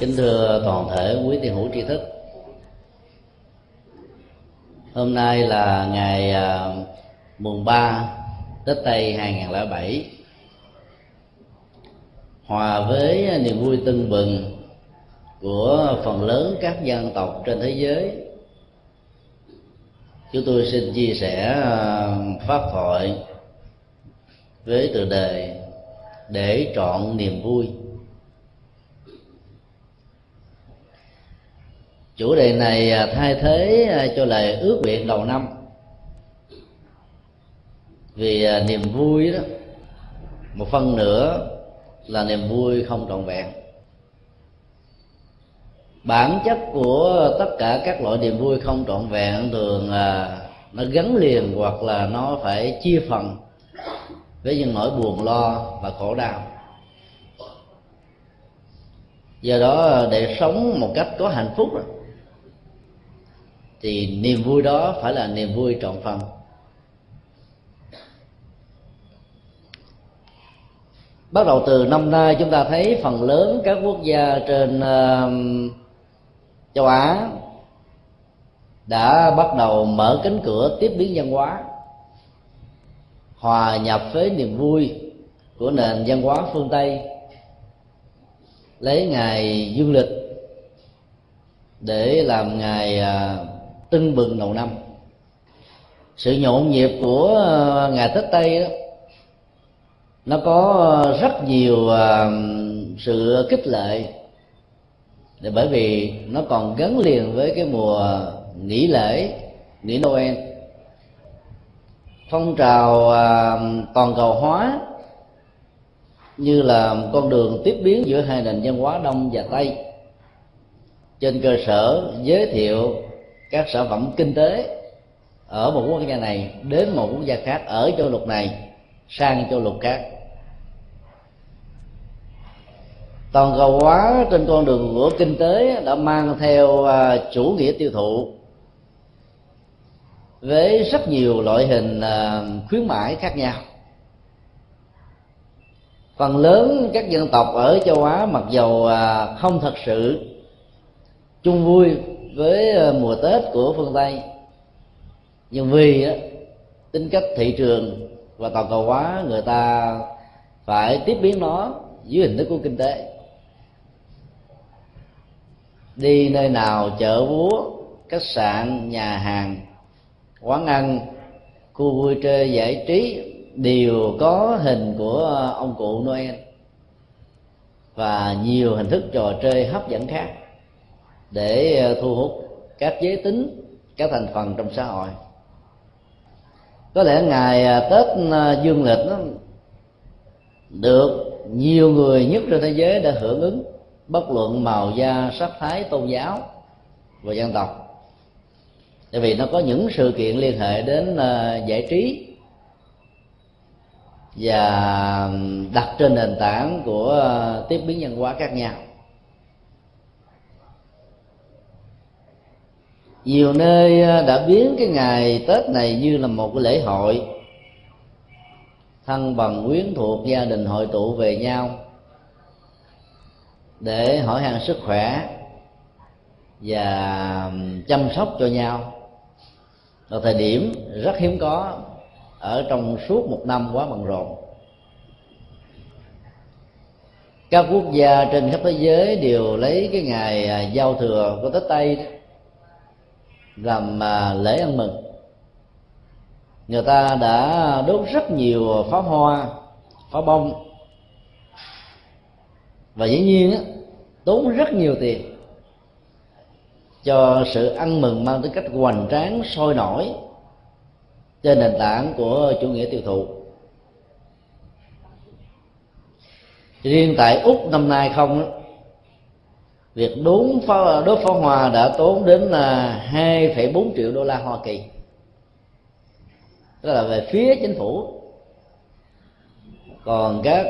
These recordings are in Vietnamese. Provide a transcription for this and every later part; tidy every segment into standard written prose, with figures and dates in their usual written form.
Kính thưa toàn thể quý thiền hữu tri thức, hôm nay là ngày mùng 3 Tết Tây 2007. Hòa với niềm vui tưng bừng của phần lớn các dân tộc trên thế giới, chúng tôi xin chia sẻ pháp thoại với tựa đề "Để trọn niềm vui". Chủ đề này thay thế cho lời ước nguyện đầu năm, vì niềm vui đó một phần nữa là niềm vui không trọn vẹn. Bản chất của tất cả các loại niềm vui không trọn vẹn thường nó gắn liền hoặc là nó phải chia phần với những nỗi buồn lo và khổ đau. Do đó, để sống một cách có hạnh phúc thì niềm vui đó phải là niềm vui trọn phần. Bắt đầu từ năm nay, chúng ta thấy phần lớn các quốc gia trên châu Á đã bắt đầu mở cánh cửa tiếp biến văn hóa, hòa nhập với niềm vui của nền văn hóa phương Tây, lấy ngày dương lịch để làm ngày tưng bừng đầu năm. Sự nhộn nhịp của ngày Tết Tây đó, nó có rất nhiều sự kích lệ, bởi vì nó còn gắn liền với cái mùa nghỉ lễ, nghỉ Noel. Phong trào toàn cầu hóa như là con đường tiếp biến giữa hai nền văn hóa Đông và Tây trên cơ sở giới thiệu các sản phẩm kinh tế ở một quốc gia này đến một quốc gia khác, ở châu lục này sang châu lục khác. Toàn cầu hóa trên con đường của kinh tế đã mang theo chủ nghĩa tiêu thụ với rất nhiều loại hình khuyến mãi khác nhau. Phần lớn các dân tộc ở châu Á mặc dầu không thật sự chung vui với mùa Tết của phương Tây, nhưng vì tính cách thị trường và toàn cầu hóa, người ta phải tiếp biến nó dưới hình thức của kinh tế. Đi nơi nào chợ búa, khách sạn, nhà hàng, quán ăn, khu vui chơi giải trí đều có hình của ông cụ Noel và nhiều hình thức trò chơi hấp dẫn khác để thu hút các giới tính, các thành phần trong xã hội. Có lẽ ngày Tết dương lịch nó được nhiều người nhất trên thế giới đã hưởng ứng, bất luận màu da, sắc thái, tôn giáo và dân tộc, tại vì nó có những sự kiện liên hệ đến giải trí và đặt trên nền tảng của tiếp biến văn hóa khác nhau. Nhiều nơi đã biến cái ngày Tết này như là một cái lễ hội, thân bằng quyến thuộc gia đình hội tụ về nhau để hỏi han sức khỏe và chăm sóc cho nhau, là thời điểm rất hiếm có ở trong suốt một năm quá bận rộn. Các quốc gia trên khắp thế giới đều lấy cái ngày giao thừa của Tết Tây làm lễ ăn mừng. Người ta đã đốt rất nhiều pháo hoa, pháo bông, và dĩ nhiên tốn rất nhiều tiền cho sự ăn mừng mang tính cách hoành tráng, sôi nổi trên nền tảng của chủ nghĩa tiêu thụ. Riêng tại Úc năm nay không, việc đốt pháo hoa đã tốn đến là 2,4 triệu đô la Hoa Kỳ. Đó là về phía chính phủ. Còn các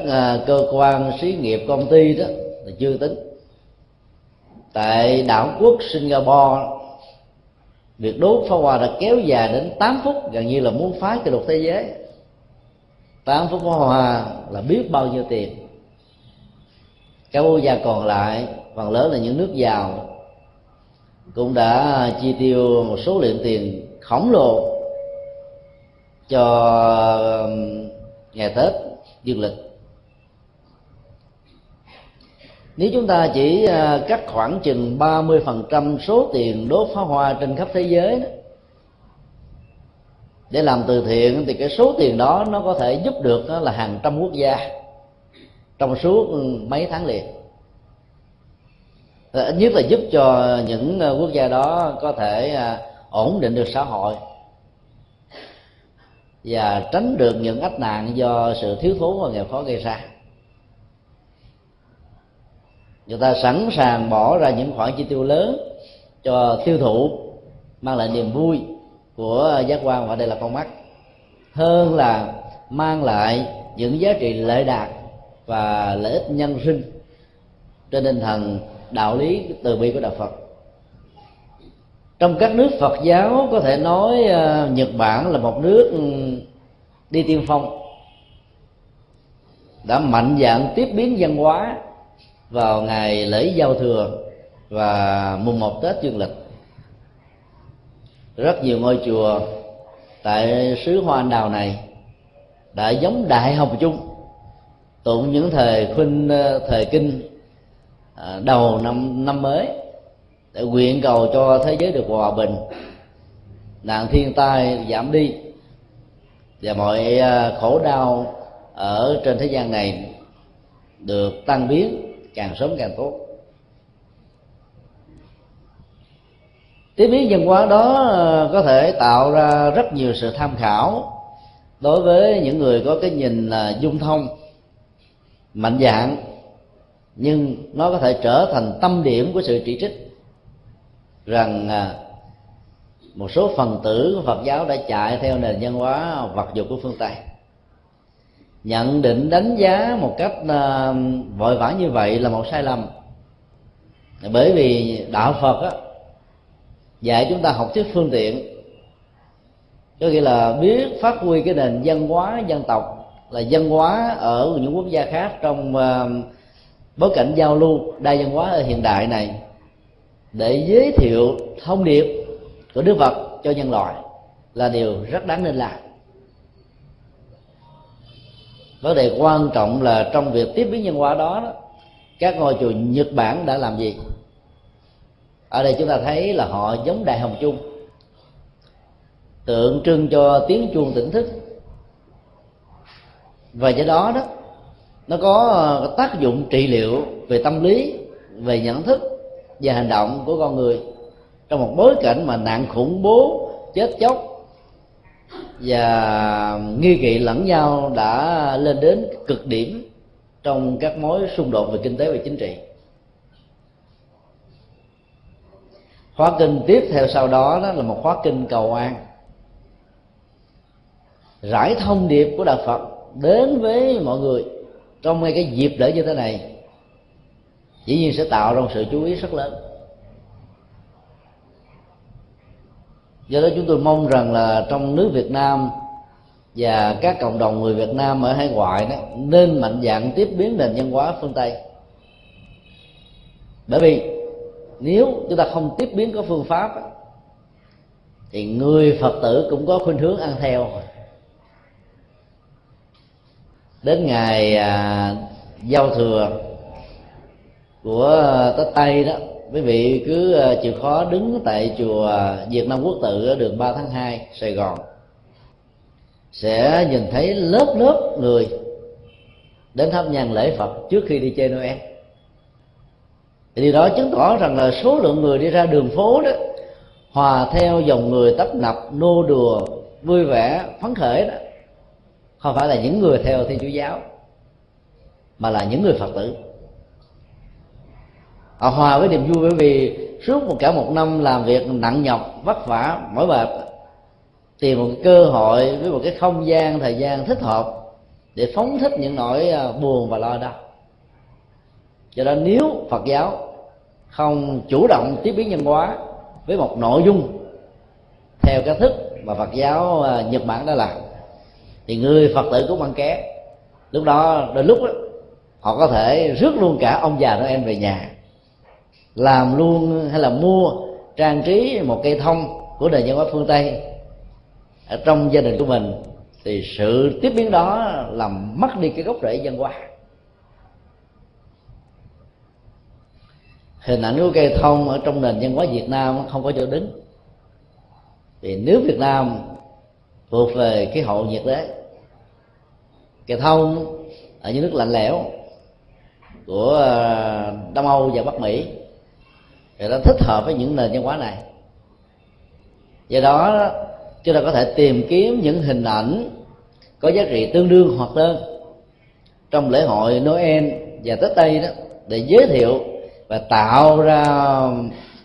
cơ quan, xí nghiệp, công ty đó là chưa tính. Tại đảo quốc Singapore, việc đốt pháo hoa đã kéo dài đến 8 phút, gần như là muốn phá kỷ lục thế giới. 8 phút pháo hoa là biết bao nhiêu tiền. Các quốc gia còn lại phần lớn là những nước giàu cũng đã chi tiêu một số lượng tiền khổng lồ cho ngày Tết dương lịch. Nếu chúng ta chỉ cắt khoảng chừng 30% số tiền đốt pháo hoa trên khắp thế giới đó, để làm từ thiện, thì cái số tiền đó nó có thể giúp được là hàng trăm quốc gia trong suốt mấy tháng liền. Ít nhất là giúp cho những quốc gia đó có thể ổn định được xã hội và tránh được những ách nạn do sự thiếu thốn và nghèo khó gây ra. Người ta sẵn sàng bỏ ra những khoản chi tiêu lớn cho tiêu thụ mang lại niềm vui của giác quan, và đây là con mắt, hơn là mang lại những giá trị lợi đạt và lợi ích nhân sinh trên tinh thần đạo lý từ bi của đạo Phật. Trong các nước Phật giáo, có thể nói Nhật Bản là một nước đi tiên phong, đã mạnh dạn tiếp biến văn hóa vào ngày lễ giao thừa và mùng 1 Tết dương lịch. Rất nhiều ngôi chùa tại xứ Hoa Anh Đào này đã giống Đại Hồng Chung tụng những thời kinh đầu năm mới để nguyện cầu cho thế giới được hòa bình, nạn thiên tai giảm đi và mọi khổ đau ở trên thế gian này được tan biến càng sớm càng tốt. Tiếp biến văn hóa đó có thể tạo ra rất nhiều sự tham khảo đối với những người có cái nhìn là dung thông, mạnh dạn, nhưng nó có thể trở thành tâm điểm của sự chỉ trích rằng một số phần tử của Phật giáo đã chạy theo nền văn hóa vật dục của phương Tây. Nhận định đánh giá một cách vội vã như vậy là một sai lầm, bởi vì đạo Phật dạy chúng ta học thuyết phương tiện, có nghĩa là biết phát huy cái nền văn hóa dân tộc, là văn hóa ở những quốc gia khác trong bối cảnh giao lưu đa văn hóa ở hiện đại này, để giới thiệu thông điệp của Đức Phật cho nhân loại là điều rất đáng nên làm. Vấn đề quan trọng là trong việc tiếp biến nhân hóa đó, các ngôi chùa Nhật Bản đã làm gì? Ở đây chúng ta thấy là họ giống Đại Hồng Chung, tượng trưng cho tiếng chuông tỉnh thức, và do đó nó có tác dụng trị liệu về tâm lý, về nhận thức và hành động của con người trong một bối cảnh mà nạn khủng bố, chết chóc và nghi kỵ lẫn nhau đã lên đến cực điểm trong các mối xung đột về kinh tế và chính trị. Khóa kinh tiếp theo sau đó, đó là một khóa kinh cầu an, rải thông điệp của đạo Phật đến với mọi người trong ngay cái dịp lễ như thế này, dĩ nhiên sẽ tạo ra một sự chú ý rất lớn. Do đó chúng tôi mong rằng là trong nước Việt Nam và các cộng đồng người Việt Nam ở hải ngoại đó, nên mạnh dạn tiếp biến nền văn hóa phương Tây. Bởi vì nếu chúng ta không tiếp biến có phương pháp thì người Phật tử cũng có khuynh hướng ăn theo. Đến ngày giao thừa của Tết Tây đó, quý vị cứ chịu khó đứng tại chùa Việt Nam Quốc Tự ở đường 3 tháng 2 Sài Gòn, sẽ nhìn thấy lớp lớp người đến thắp nhang lễ Phật trước khi đi chơi Noel. Điều đó chứng tỏ rằng là số lượng người đi ra đường phố đó hòa theo dòng người tấp nập nô đùa vui vẻ phấn khởi đó, không phải là những người theo Thiên Chúa giáo mà là những người Phật tử. Họ hòa với niềm vui, bởi vì suốt cả một năm làm việc nặng nhọc vất vả mỏi mệt, tìm một cơ hội với một cái không gian thời gian thích hợp để phóng thích những nỗi buồn và lo đau. Do đó nếu Phật giáo không chủ động tiếp biến nhân hóa với một nội dung theo cách thức mà Phật giáo Nhật Bản đã làm, thì người Phật tử cũng ăn ké. Lúc đó đôi lúc đó, họ có thể rước luôn cả ông già Noel về nhà làm luôn hay là mua trang trí một cây thông của nền văn hóa phương Tây ở trong gia đình của mình, thì sự tiếp biến đó làm mất đi cái gốc rễ văn hóa. Hình ảnh của cây thông ở trong nền văn hóa Việt Nam không có chỗ đứng, vì nước Việt Nam thuộc về cái hậu nhiệt đới. Cây thông ở những nước lạnh lẽo của Đông Âu và Bắc Mỹ thì nó thích hợp với những nền văn hóa này. Do đó chúng ta có thể tìm kiếm những hình ảnh có giá trị tương đương hoặc hơn trong lễ hội Noel và Tết Tây đó, để giới thiệu và tạo ra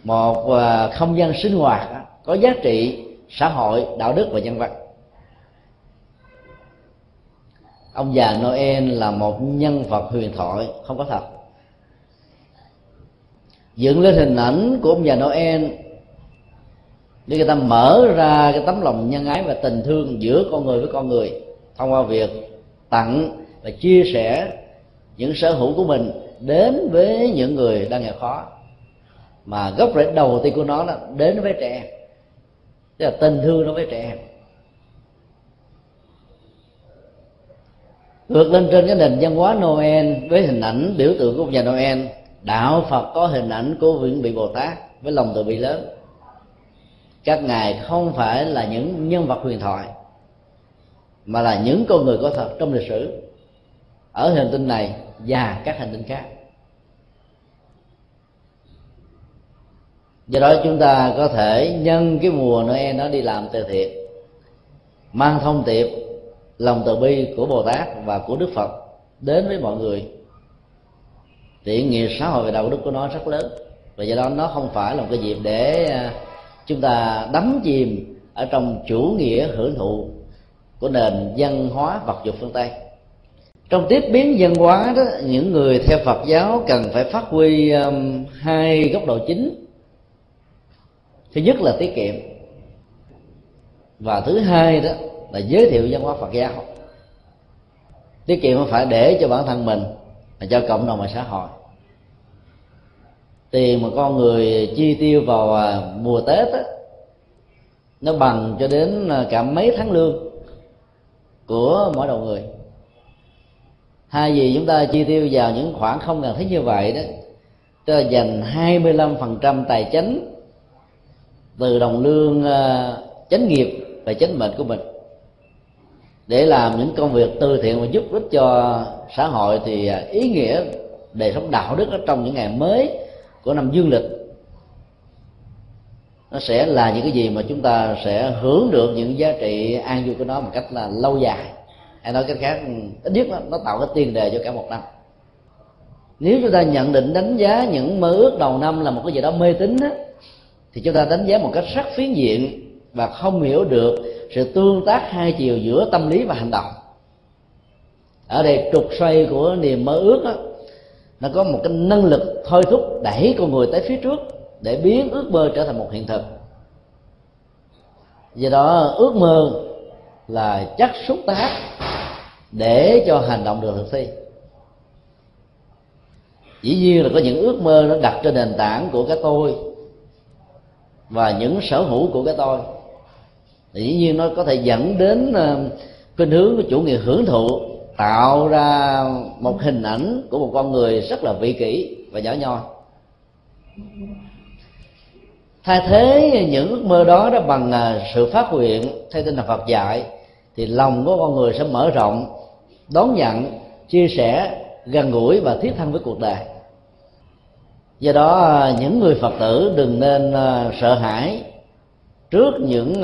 một không gian sinh hoạt có giá trị xã hội, đạo đức và nhân văn. Ông già Noel là một nhân vật huyền thoại, không có thật. Dựng lên hình ảnh của ông già Noel để người ta mở ra cái tấm lòng nhân ái và tình thương giữa con người với con người, thông qua việc tặng và chia sẻ những sở hữu của mình đến với những người đang nghèo khó. Mà gốc rễ đầu tiên của nó là đến với trẻ em, tức là tình thương đối với trẻ em. Vượt lên trên cái nền văn hóa Noel với hình ảnh biểu tượng của ông già Noel, đạo Phật có hình ảnh của Vĩnh Bị Bồ Tát với lòng từ bi lớn. Các ngài không phải là những nhân vật huyền thoại, mà là những con người có thật trong lịch sử, ở hành tinh này và các hành tinh khác. Do đó chúng ta có thể nhân cái mùa Noel nó đi làm từ thiện, mang thông điệp lòng từ bi của Bồ Tát và của Đức Phật đến với mọi người. Tiện nghĩa xã hội và đạo đức của nó rất lớn, và do đó nó không phải là một cái dịp để chúng ta đắm chìm ở trong chủ nghĩa hưởng thụ của nền văn hóa vật dục phương Tây. Trong tiếp biến văn hóa đó, những người theo Phật giáo cần phải phát huy hai góc độ chính. Thứ nhất là tiết kiệm, và thứ hai đó là giới thiệu văn hóa Phật giáo. Tiết kiệm không phải để cho bản thân mình mà cho cộng đồng và xã hội. Tiền mà con người chi tiêu vào mùa Tết đó, nó bằng cho đến cả mấy tháng lương của mỗi đầu người. Hai vì chúng ta chi tiêu vào những khoản không cần thiết như vậy đó, ta dành 25% tài chính từ đồng lương chánh nghiệp và chánh mệnh của mình để làm những công việc từ thiện và giúp ích cho xã hội, thì ý nghĩa đời sống đạo đức ở trong những ngày mới của năm dương lịch nó sẽ là những cái gì mà chúng ta sẽ hưởng được những giá trị an vui của nó một cách là lâu dài, hay nói cách khác, ít nhất nó tạo cái tiền đề cho cả một năm. Nếu chúng ta nhận định đánh giá những mơ ước đầu năm là một cái gì đó mê tín, thì chúng ta đánh giá một cách rất phiến diện và không hiểu được sự tương tác hai chiều giữa tâm lý và hành động. Ở đây trục xoay của niềm mơ ước đó, nó có một cái năng lực thôi thúc đẩy con người tới phía trước để biến ước mơ trở thành một hiện thực. Do đó ước mơ là chất xúc tác để cho hành động được thực thi. Dĩ nhiên là có những ước mơ nó đặt trên nền tảng của cái tôi và những sở hữu của cái tôi, thì dĩ nhiên nó có thể dẫn đến khuynh hướng của chủ nghĩa hưởng thụ, tạo ra một hình ảnh của một con người rất là vị kỷ và nhỏ nhoi. Thay thế những ước mơ đó đó bằng sự phát nguyện theo tinh thần Phật dạy, thì lòng của con người sẽ mở rộng, đón nhận, chia sẻ, gần gũi và thiết thân với cuộc đời. Do đó những người Phật tử đừng nên sợ hãi trước những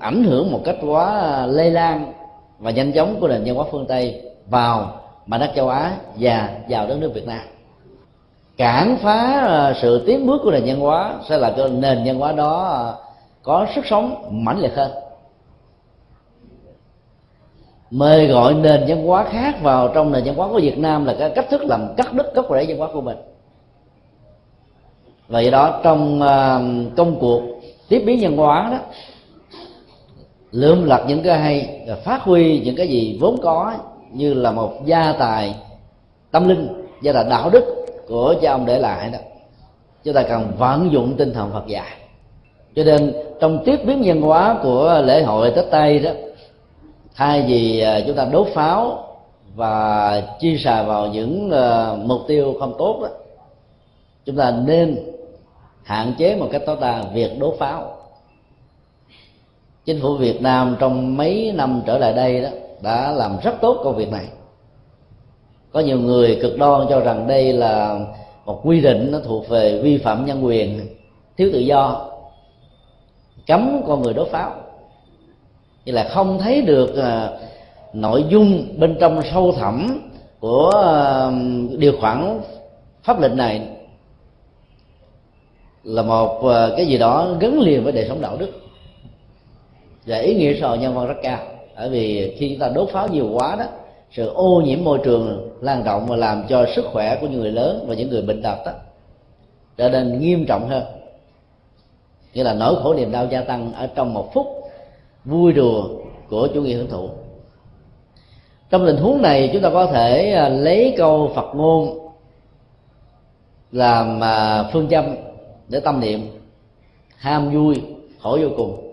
ảnh hưởng một cách quá lây lan và nhanh chóng của nền văn hóa phương Tây vào mảnh đất châu Á và vào đất nước Việt Nam. Cản phá sự tiến bước của nền văn hóa sẽ là cho nền văn hóa đó có sức sống mãnh liệt hơn. Mời gọi nền văn hóa khác vào trong nền văn hóa của Việt Nam là cái cách thức làm cắt đứt gốc rễ văn hóa của mình. Và do đó trong công cuộc tiếp biến văn hóa đó, lượm lặt những cái hay và phát huy những cái gì vốn có, như là một gia tài tâm linh, gia tài đạo đức của cha ông để lại đó, chúng ta cần vận dụng tinh thần Phật dạy. Cho nên trong tiếp biến văn hóa của lễ hội Tết Tây đó, thay vì chúng ta đốt pháo và chi xài vào những mục tiêu không tốt đó, chúng ta nên hạn chế một cách tối đa việc đốt pháo. Chính phủ Việt Nam trong mấy năm trở lại đây đó đã làm rất tốt công việc này. Có nhiều người cực đoan cho rằng đây là một quy định nó thuộc về vi phạm nhân quyền, thiếu tự do, cấm con người đốt pháo. Như là không thấy được nội dung bên trong sâu thẳm của điều khoản pháp lệnh này là một cái gì đó gắn liền với đời sống đạo đức và ý nghĩa xã hội nhân văn rất cao. Bởi vì khi chúng ta đốt pháo nhiều quá đó, sự ô nhiễm môi trường lan rộng và làm cho sức khỏe của những người lớn và những người bệnh tật đó trở nên nghiêm trọng hơn. Nghĩa là nỗi khổ niềm đau gia tăng ở trong một phút vui đùa của chủ nghĩa hưởng thụ. Trong tình huống này, chúng ta có thể lấy câu Phật ngôn làm phương châm để tâm niệm: ham vui khổ vô cùng.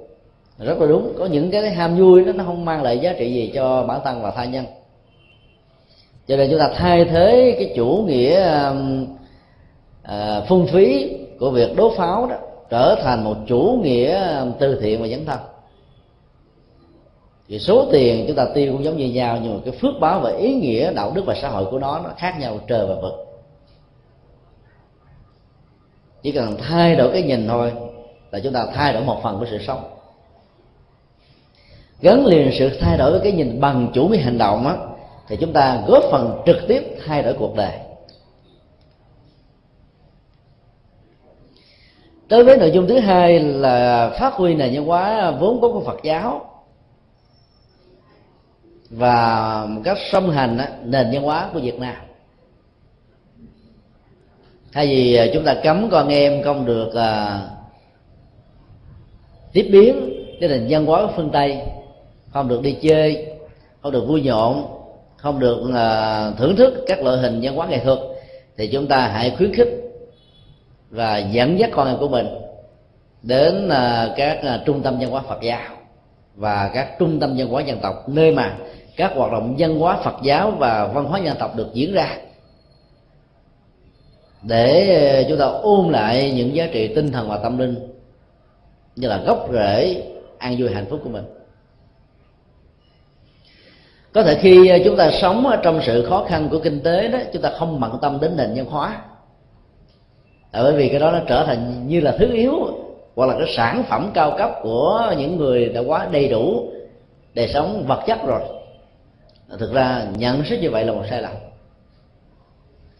Rất là đúng. Có những cái ham vui đó, nó không mang lại giá trị gì cho bản thân và tha nhân. Cho nên chúng ta thay thế cái chủ nghĩa phung phí của việc đốt pháo đó trở thành một chủ nghĩa từ thiện và dấn thân. Thì số tiền chúng ta tiêu cũng giống như nhau, nhưng mà cái phước báo và ý nghĩa đạo đức và xã hội của nó khác nhau trời và vực. Chỉ cần thay đổi cái nhìn thôi là chúng ta thay đổi một phần của sự sống. Gắn liền sự thay đổi cái nhìn bằng chủ nghĩa hành động á, thì chúng ta góp phần trực tiếp thay đổi cuộc đời. Tới với nội dung thứ hai là phát huy nền văn hóa vốn có của Phật giáo và một cách song hành nền văn hóa của Việt Nam. Thay vì chúng ta cấm con em không được tiếp biến cái nền văn hóa của phương Tây, không được đi chơi, không được vui nhộn, không được thưởng thức các loại hình văn hóa nghệ thuật, thì chúng ta hãy khuyến khích và dẫn dắt con em của mình đến các trung tâm văn hóa Phật giáo và các trung tâm văn hóa dân tộc, nơi mà các hoạt động văn hóa Phật giáo và văn hóa dân tộc được diễn ra, để chúng ta ôn lại những giá trị tinh thần và tâm linh như là gốc rễ an vui hạnh phúc của mình. Có thể khi chúng ta sống trong sự khó khăn của kinh tế đó, chúng ta không bận tâm đến nền văn hóa, bởi vì cái đó nó trở thành như là thứ yếu hoặc là cái sản phẩm cao cấp của những người đã quá đầy đủ đời sống vật chất rồi. Thực ra nhận xét như vậy là một sai lầm.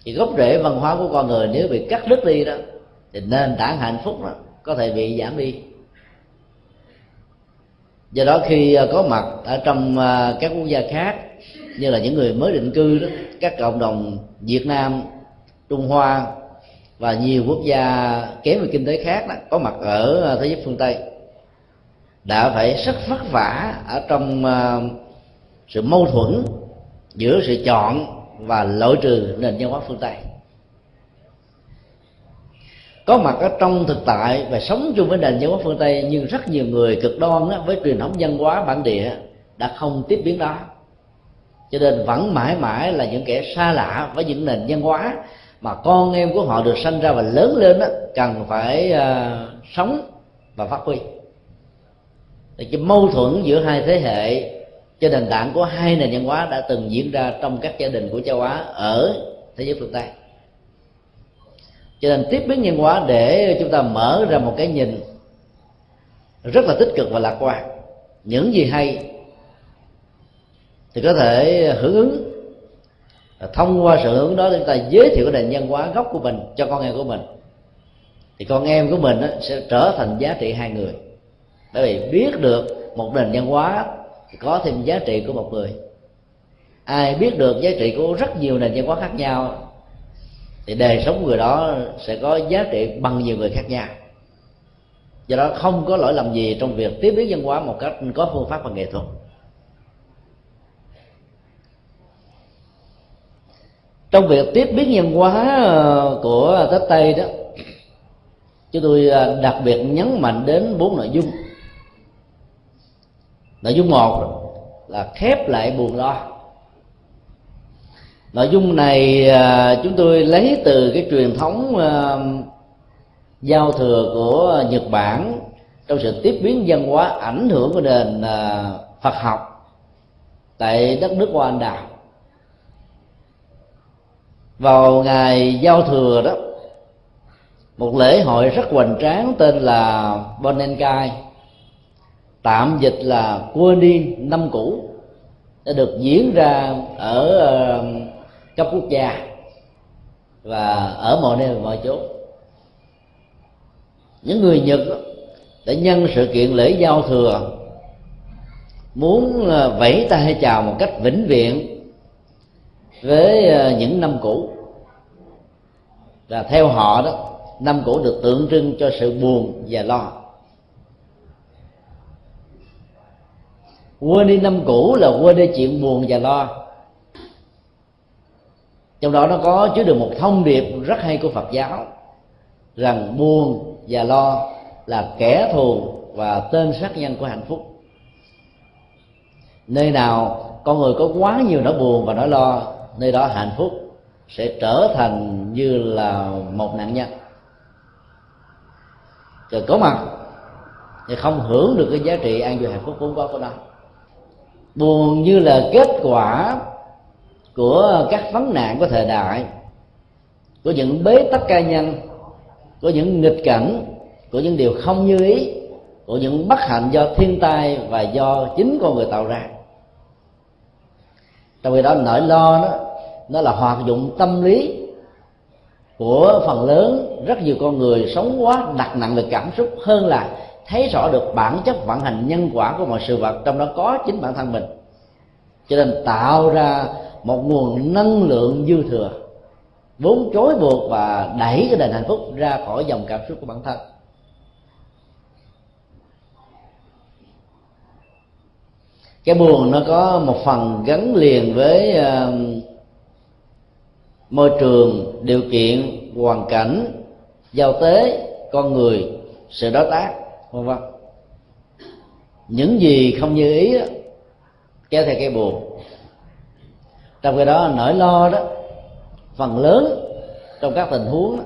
Thì gốc rễ văn hóa của con người nếu bị cắt đứt đi đó, thì nền tảng hạnh phúc đó có thể bị giảm đi. Do đó khi có mặt ở trong các quốc gia khác, như là những người mới định cư đó, các cộng đồng Việt Nam, Trung Hoa và nhiều quốc gia kém về kinh tế khác đó, có mặt ở thế giới phương Tây đã phải rất vất vả ở trong sự mâu thuẫn giữa sự chọn và loại trừ nền văn hóa phương Tây. Có mặt ở trong thực tại và sống chung với nền văn hóa phương Tây, nhưng rất nhiều người cực đoan đó, với truyền thống văn hóa bản địa đã không tiếp biến đó, cho nên vẫn mãi mãi là những kẻ xa lạ với những nền văn hóa mà con em của họ được sanh ra và lớn lên đó, cần phải sống và phát huy. Thì cái mâu thuẫn giữa hai thế hệ trên nền tảng của hai nền văn hóa đã từng diễn ra trong các gia đình của châu Á ở thế giới phương Tây. Cho nên tiếp biến văn hóa để chúng ta mở ra một cái nhìn rất là tích cực và lạc quan. Những gì hay thì có thể hưởng ứng, thông qua sự hưởng đó chúng ta giới thiệu cái nền văn hóa gốc của mình cho con em của mình, thì con em của mình sẽ trở thành giá trị hai người. Bởi vì biết được một nền văn hóa thì có thêm giá trị của một người. Ai biết được giá trị của rất nhiều nền văn hóa khác nhau thì đời sống người đó sẽ có giá trị bằng nhiều người khác nhau. Do đó không có lỗi lầm gì trong việc tiếp biến văn hóa một cách có phương pháp và nghệ thuật. Trong việc tiếp biến văn hóa của Tết Tây đó, Chúng tôi đặc biệt nhấn mạnh đến 4 nội dung. Nội dung 1 là khép lại buồn lo. Nội dung này chúng tôi lấy từ cái truyền thống giao thừa của Nhật Bản trong sự tiếp biến văn hóa ảnh hưởng của nền Phật học tại đất nước Hoa Anh Đào. Vào ngày giao thừa đó, một lễ hội rất hoành tráng tên là Bonenkai, tạm dịch là Qua Niên Năm Cũ, đã được diễn ra ở cấp quốc gia và ở mọi nơi mọi chỗ. Những người Nhật đã nhân sự kiện lễ giao thừa muốn vẫy tay chào một cách vĩnh viễn với những năm cũ, và theo họ đó, năm cũ được tượng trưng cho sự buồn và lo. Quên đi năm cũ là quên đi chuyện buồn và lo. Trong đó nó có chứa được một thông điệp rất hay của Phật giáo, rằng buồn và lo là kẻ thù và tên sát nhân của hạnh phúc. Nơi nào con người có quá nhiều nỗi buồn và nỗi lo, nơi đó hạnh phúc sẽ trở thành như là một nạn nhân. Rồi có mặt thì không hưởng được cái giá trị an vui hạnh phúc vốn có của nó. Buồn như là kết quả của các vấn nạn của thời đại, của những bế tắc cá nhân, của những nghịch cảnh, của những điều không như ý, của những bất hạnh do thiên tai và do chính con người tạo ra. Trong khi đó nỗi lo đó, nó là hoạt dụng tâm lý của phần lớn rất nhiều con người, sống quá đặt nặng về cảm xúc hơn là thấy rõ được bản chất vận hành nhân quả của mọi sự vật, trong đó có chính bản thân mình, cho nên tạo ra một nguồn năng lượng dư thừa vốn trói buộc và đẩy cái nền hạnh phúc ra khỏi dòng cảm xúc của bản thân. Cái buồn nó có một phần gắn liền với môi trường, điều kiện, hoàn cảnh, giao tế, con người, sự đối tác, v.v. Những gì không như ý kéo theo cái buồn. Trong cái đó nỗi lo đó, phần lớn trong các tình huống đó,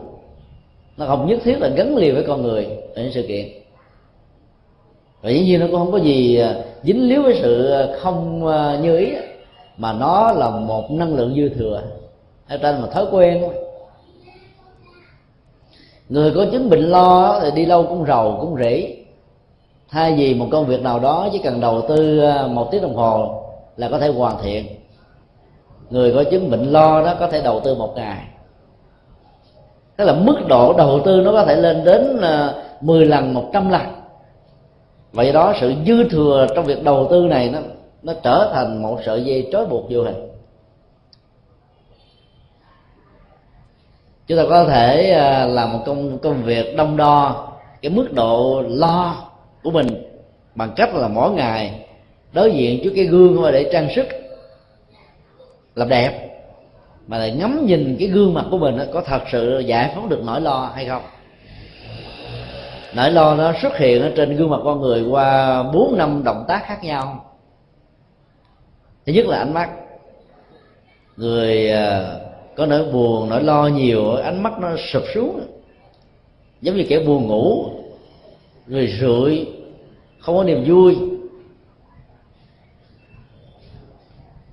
nó không nhất thiết là gắn liền với con người ở những sự kiện, và dĩ nhiên nó cũng không có gì dính líu với sự không như ý, mà nó là một năng lượng dư thừa, hay trên một thói quen. Người có chứng bệnh lo thì đi đâu cũng rầu cũng rỉ. Thay vì một công việc nào đó chỉ cần đầu tư 1 tiếng đồng hồ là có thể hoàn thiện, người có chứng bệnh lo đó có thể đầu tư 1 ngày. Tức là mức độ đầu tư nó có thể lên đến 10 lần, 100 lần. Vậy đó, sự dư thừa trong việc đầu tư này nó trở thành một sợi dây trói buộc vô hình. Chúng ta có thể làm một công việc đông đo cái mức độ lo của mình bằng cách là mỗi ngày đối diện trước cái gương để trang sức làm đẹp, mà lại ngắm nhìn cái gương mặt của mình có thật sự giải phóng được nỗi lo hay không. Nỗi lo nó xuất hiện ở trên gương mặt con người qua 4-5 động tác khác nhau. Thứ nhất là ánh mắt. Người có nỗi buồn, nỗi lo nhiều, ánh mắt nó sụp xuống, giống như kẻ buồn ngủ, người rụi, không có niềm vui.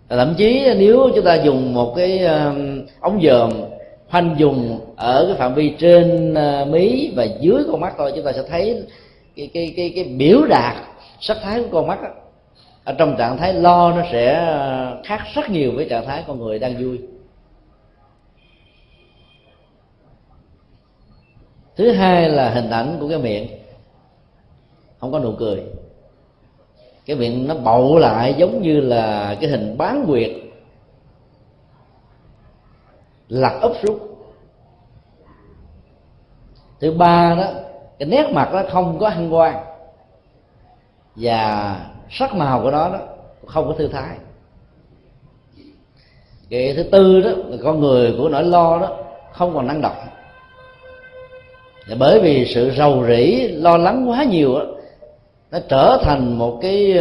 Thậm chí nếu chúng ta dùng một cái ống dòm khoanh vùng ở cái phạm vi trên mí và dưới con mắt thôi, chúng ta sẽ thấy cái biểu đạt sắc thái của con mắt đó, ở trong trạng thái lo nó sẽ khác rất nhiều với trạng thái con người đang vui. Thứ hai là hình ảnh của cái miệng, không có nụ cười. Cái miệng nó bậu lại giống như là cái hình bán nguyệt lật úp xuống. Thứ ba đó, cái nét mặt nó không có hăng quang, và sắc màu của nó đó không có thư thái. Cái thứ tư đó là con người của nỗi lo đó không còn năng động, Bởi vì sự rầu rĩ lo lắng quá nhiều nó trở thành một cái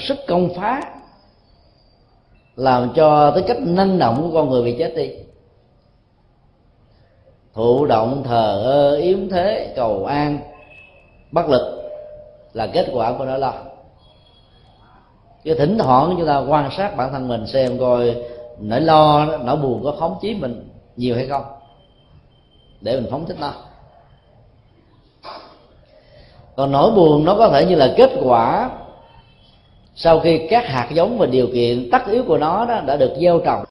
sức công phá, làm cho tới cách năng động của con người bị chết đi. Thụ động, thờ ơ, yếm thế, cầu an, bất lực là kết quả của nỗi lo. Chứ thỉnh thoảng chúng ta quan sát bản thân mình xem coi nỗi lo, nỗi buồn có khống chế mình nhiều hay không, để mình phóng thích nó. Còn nỗi buồn nó có thể như là kết quả sau khi các hạt giống và điều kiện tất yếu của nó đó đã được gieo trồng.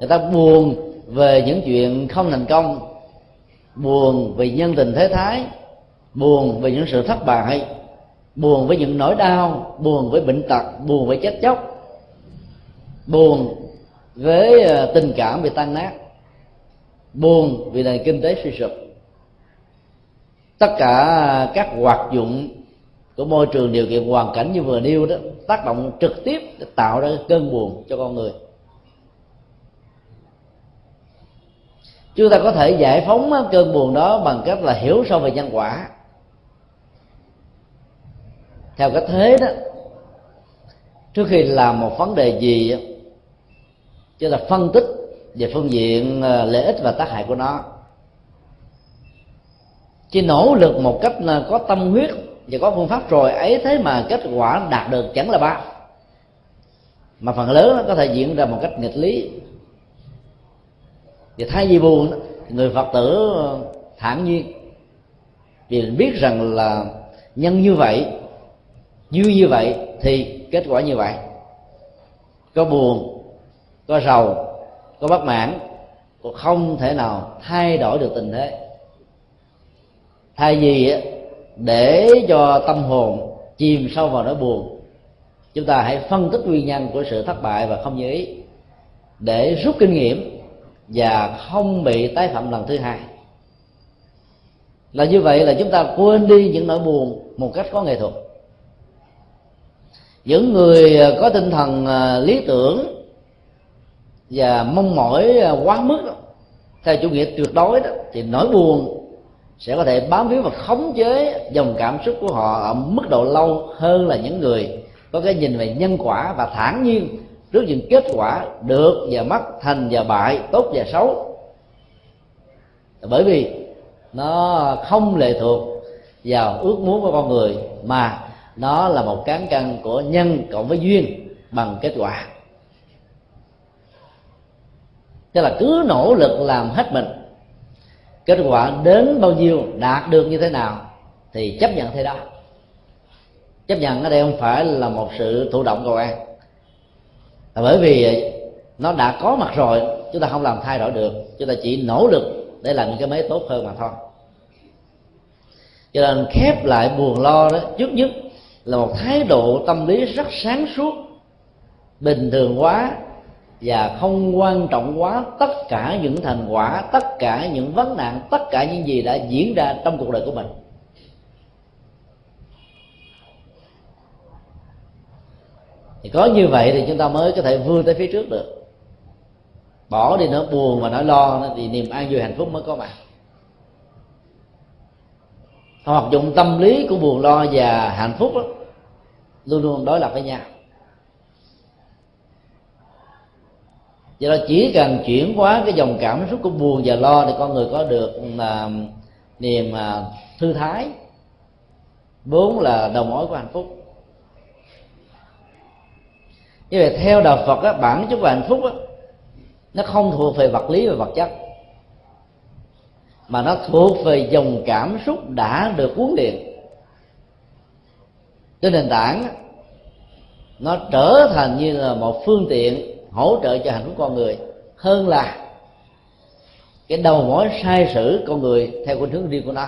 Người ta buồn về những chuyện không thành công, buồn về nhân tình thế thái, buồn về những sự thất bại, buồn với những nỗi đau, buồn với bệnh tật, buồn với chết chóc, buồn với tình cảm bị tan nát, buồn vì nền kinh tế suy sụp. Tất cả các hoạt dụng của môi trường, điều kiện, hoàn cảnh như vừa nêu đó tác động trực tiếp để tạo ra cơn buồn cho con người. Chúng ta có thể giải phóng cơn buồn đó bằng cách là hiểu sâu về nhân quả. Theo cách thế đó, trước khi làm một vấn đề gì chúng ta phân tích về phương diện lợi ích và tác hại của nó. Chỉ nỗ lực một cách là có tâm huyết và có phương pháp rồi ấy, thế mà kết quả đạt được chẳng là bao, mà phần lớn nó có thể diễn ra một cách nghịch lý. Và thay vì buồn, người Phật tử thản nhiên, vì mình biết rằng là nhân như vậy, duyên như vậy thì kết quả như vậy. Có buồn, có rầu, có bất mãn cũng không thể nào thay đổi được tình thế. Thay vì để cho tâm hồn chìm sâu vào nỗi buồn, chúng ta hãy phân tích nguyên nhân của sự thất bại và không như ý để rút kinh nghiệm và không bị tái phạm lần thứ hai. Là như vậy là chúng ta quên đi những nỗi buồn một cách có nghệ thuật. Những người có tinh thần lý tưởng và mong mỏi quá mức đó, theo chủ nghĩa tuyệt đối đó, thì nỗi buồn sẽ có thể bám víu và khống chế dòng cảm xúc của họ ở mức độ lâu hơn là những người có cái nhìn về nhân quả và thản nhiên trước những kết quả được và mất, thành và bại, tốt và xấu, bởi vì nó không lệ thuộc vào ước muốn của con người mà nó là một cán cân của nhân cộng với duyên bằng kết quả. Tức là cứ nỗ lực làm hết mình, kết quả đến bao nhiêu, đạt được như thế nào thì chấp nhận thế đó. Chấp nhận ở đây không phải là một sự thụ động cầu an, là bởi vì nó đã có mặt rồi, chúng ta không làm thay đổi được, chúng ta chỉ nỗ lực để làm những cái mới tốt hơn mà thôi. Cho nên khép lại buồn lo đó, trước nhất là một thái độ tâm lý rất sáng suốt, bình thường quá và không quan trọng quá tất cả những thành quả, tất cả những vấn nạn, tất cả những gì đã diễn ra trong cuộc đời của mình. Thì có như vậy thì chúng ta mới có thể vươn tới phía trước được. Bỏ đi nỗi buồn và nỗi lo thì niềm an vui hạnh phúc mới có mặt. Hoạt dụng tâm lý của buồn lo và hạnh phúc đó, luôn luôn đối lập với nhau. Do đó chỉ cần chuyển hóa cái dòng cảm xúc của buồn và lo thì con người có được niềm thư thái, vốn là đầu mối của hạnh phúc. Như vậy theo đạo Phật á, bản chất của hạnh phúc á, nó không thuộc về vật lý và vật chất, mà nó thuộc về dòng cảm xúc đã được huấn luyện. Trên nền tảng nó trở thành như là một phương tiện hỗ trợ cho hạnh phúc con người hơn là cái đầu mối sai sử con người theo khuynh hướng riêng của nó.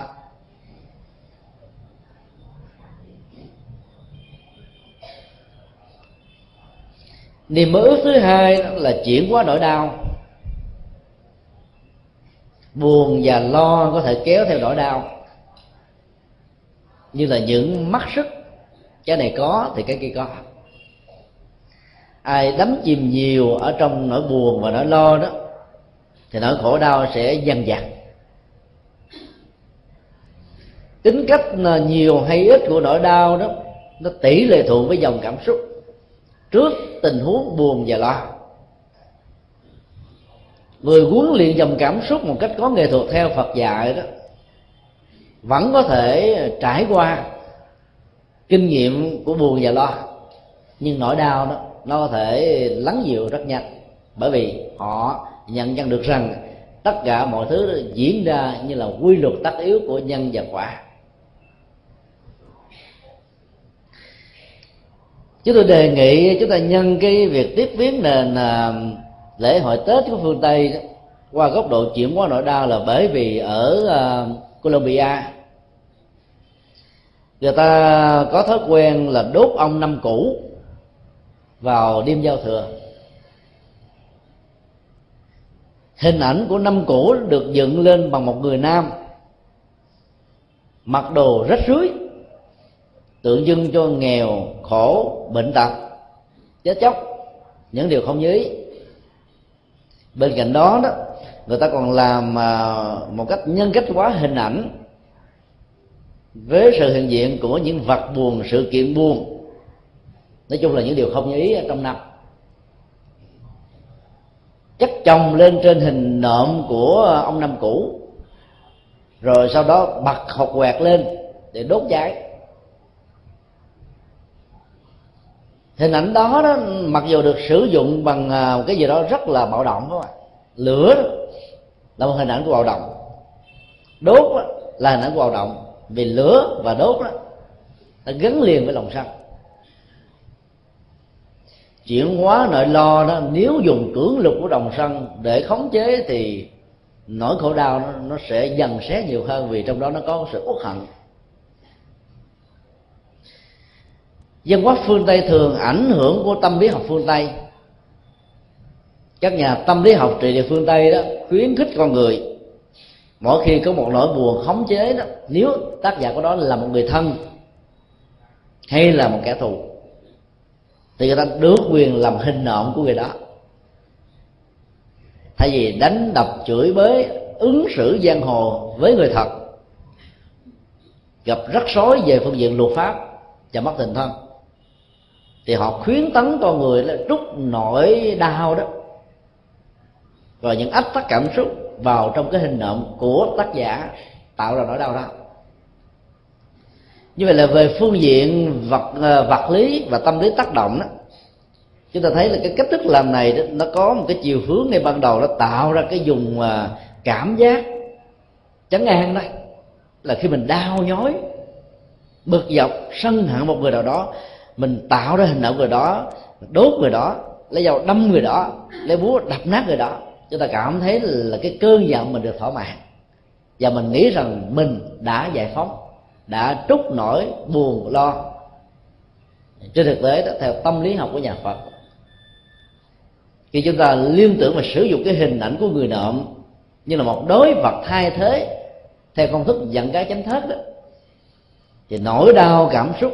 Niềm mơ ước thứ hai là chuyển hóa nỗi đau. Buồn và lo có thể kéo theo nỗi đau như là những mắc sức, cái này có thì cái kia có. Ai đắm chìm nhiều ở trong nỗi buồn và nỗi lo đó thì nỗi khổ đau sẽ dằn vặt Tính cách nhiều hay ít của nỗi đau đó nó tỷ lệ thuận với dòng cảm xúc trước tình huống buồn và lo. Người huấn luyện dòng cảm xúc một cách có nghệ thuật theo Phật dạy đó vẫn có thể trải qua kinh nghiệm của buồn và lo, nhưng nỗi đau đó nó có thể lắng dịu rất nhanh, bởi vì họ nhận ra được rằng tất cả mọi thứ diễn ra như là quy luật tất yếu của nhân và quả. Chúng tôi đề nghị chúng ta nhân cái việc tiếp biến nền lễ hội Tết của phương Tây qua góc độ chuyển hóa nỗi đau, là bởi vì ở Colombia người ta có thói quen là đốt ông năm cũ vào đêm giao thừa. Hình ảnh của năm cũ được dựng lên bằng một người nam mặc đồ rách rưới, tượng trưng cho nghèo, khổ, bệnh tật, chết chóc, những điều không như ý. Bên cạnh đó, người ta còn làm một cách nhân cách hóa hình ảnh với sự hiện diện của những vật buồn, sự kiện buồn, nói chung là những điều không như ý trong năm, chất chồng lên trên hình nộm của ông năm cũ, rồi sau đó bật hột quẹt lên để đốt cháy. Hình ảnh đó, mặc dù được sử dụng bằng một cái gì đó rất là bạo động, các bạn. Lửa là một hình ảnh của bạo động, đốt là hình ảnh của bạo động, vì lửa và đốt nó gắn liền với lòng sân. Chuyển hóa nỗi lo đó, nếu dùng cưỡng lực của đồng sân để khống chế thì nỗi khổ đau nó sẽ dần xé nhiều hơn, vì trong đó nó có sự uất hận. Dân hóa phương Tây thường ảnh hưởng của tâm lý học phương Tây. Các nhà tâm lý học trị liệu phương Tây đó khuyến khích con người mỗi khi có một nỗi buồn khống chế đó, nếu tác giả của đó là một người thân hay là một kẻ thù, thì người ta được quyền làm hình nộm của người đó. Thay vì đánh đập, chửi bới, ứng xử giang hồ với người thật gặp rắc rối về phương diện luật pháp và mất tình thân, thì họ khuyến tấn con người là trút nỗi đau đó rồi những ách tắc cảm xúc vào trong cái hình nộm của tác giả tạo ra nỗi đau đó. Như vậy là về phương diện vật lý và tâm lý tác động đó, chúng ta thấy là cái cách thức làm này đó, nó có một cái chiều hướng ngay ban đầu nó tạo ra cái vùng cảm giác chấn an. Đó là khi mình đau nhói, bực dọc, sân hận một người nào đó, mình tạo ra hình ảnh người đó, đốt người đó, lấy dao đâm người đó, lấy búa đập nát người đó. Chúng ta cảm thấy là cái cơn giận mình được thỏa mãn, và mình nghĩ rằng mình đã giải phóng, đã trút nỗi buồn lo. Trên thực tế đó, theo tâm lý học của nhà Phật, khi chúng ta liên tưởng và sử dụng cái hình ảnh của người nộm như là một đối vật thay thế theo công thức giận cá chém thớt đó, thì nỗi đau cảm xúc,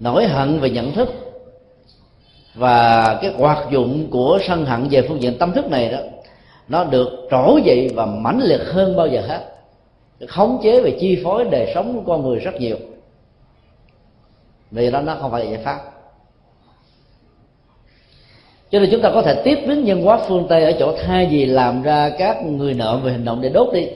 nỗi hận về nhận thức và cái hoạt dụng của sân hận về phương diện tâm thức này đó, nó được trỗi dậy và mãnh liệt hơn bao giờ hết, khống chế và chi phối đời sống của con người rất nhiều. Vì đó nó không phải là giải pháp. Cho nên chúng ta có thể tiếp biến nhân hóa phương Tây ở chỗ thay vì làm ra các người nợ về hành động để đốt đi,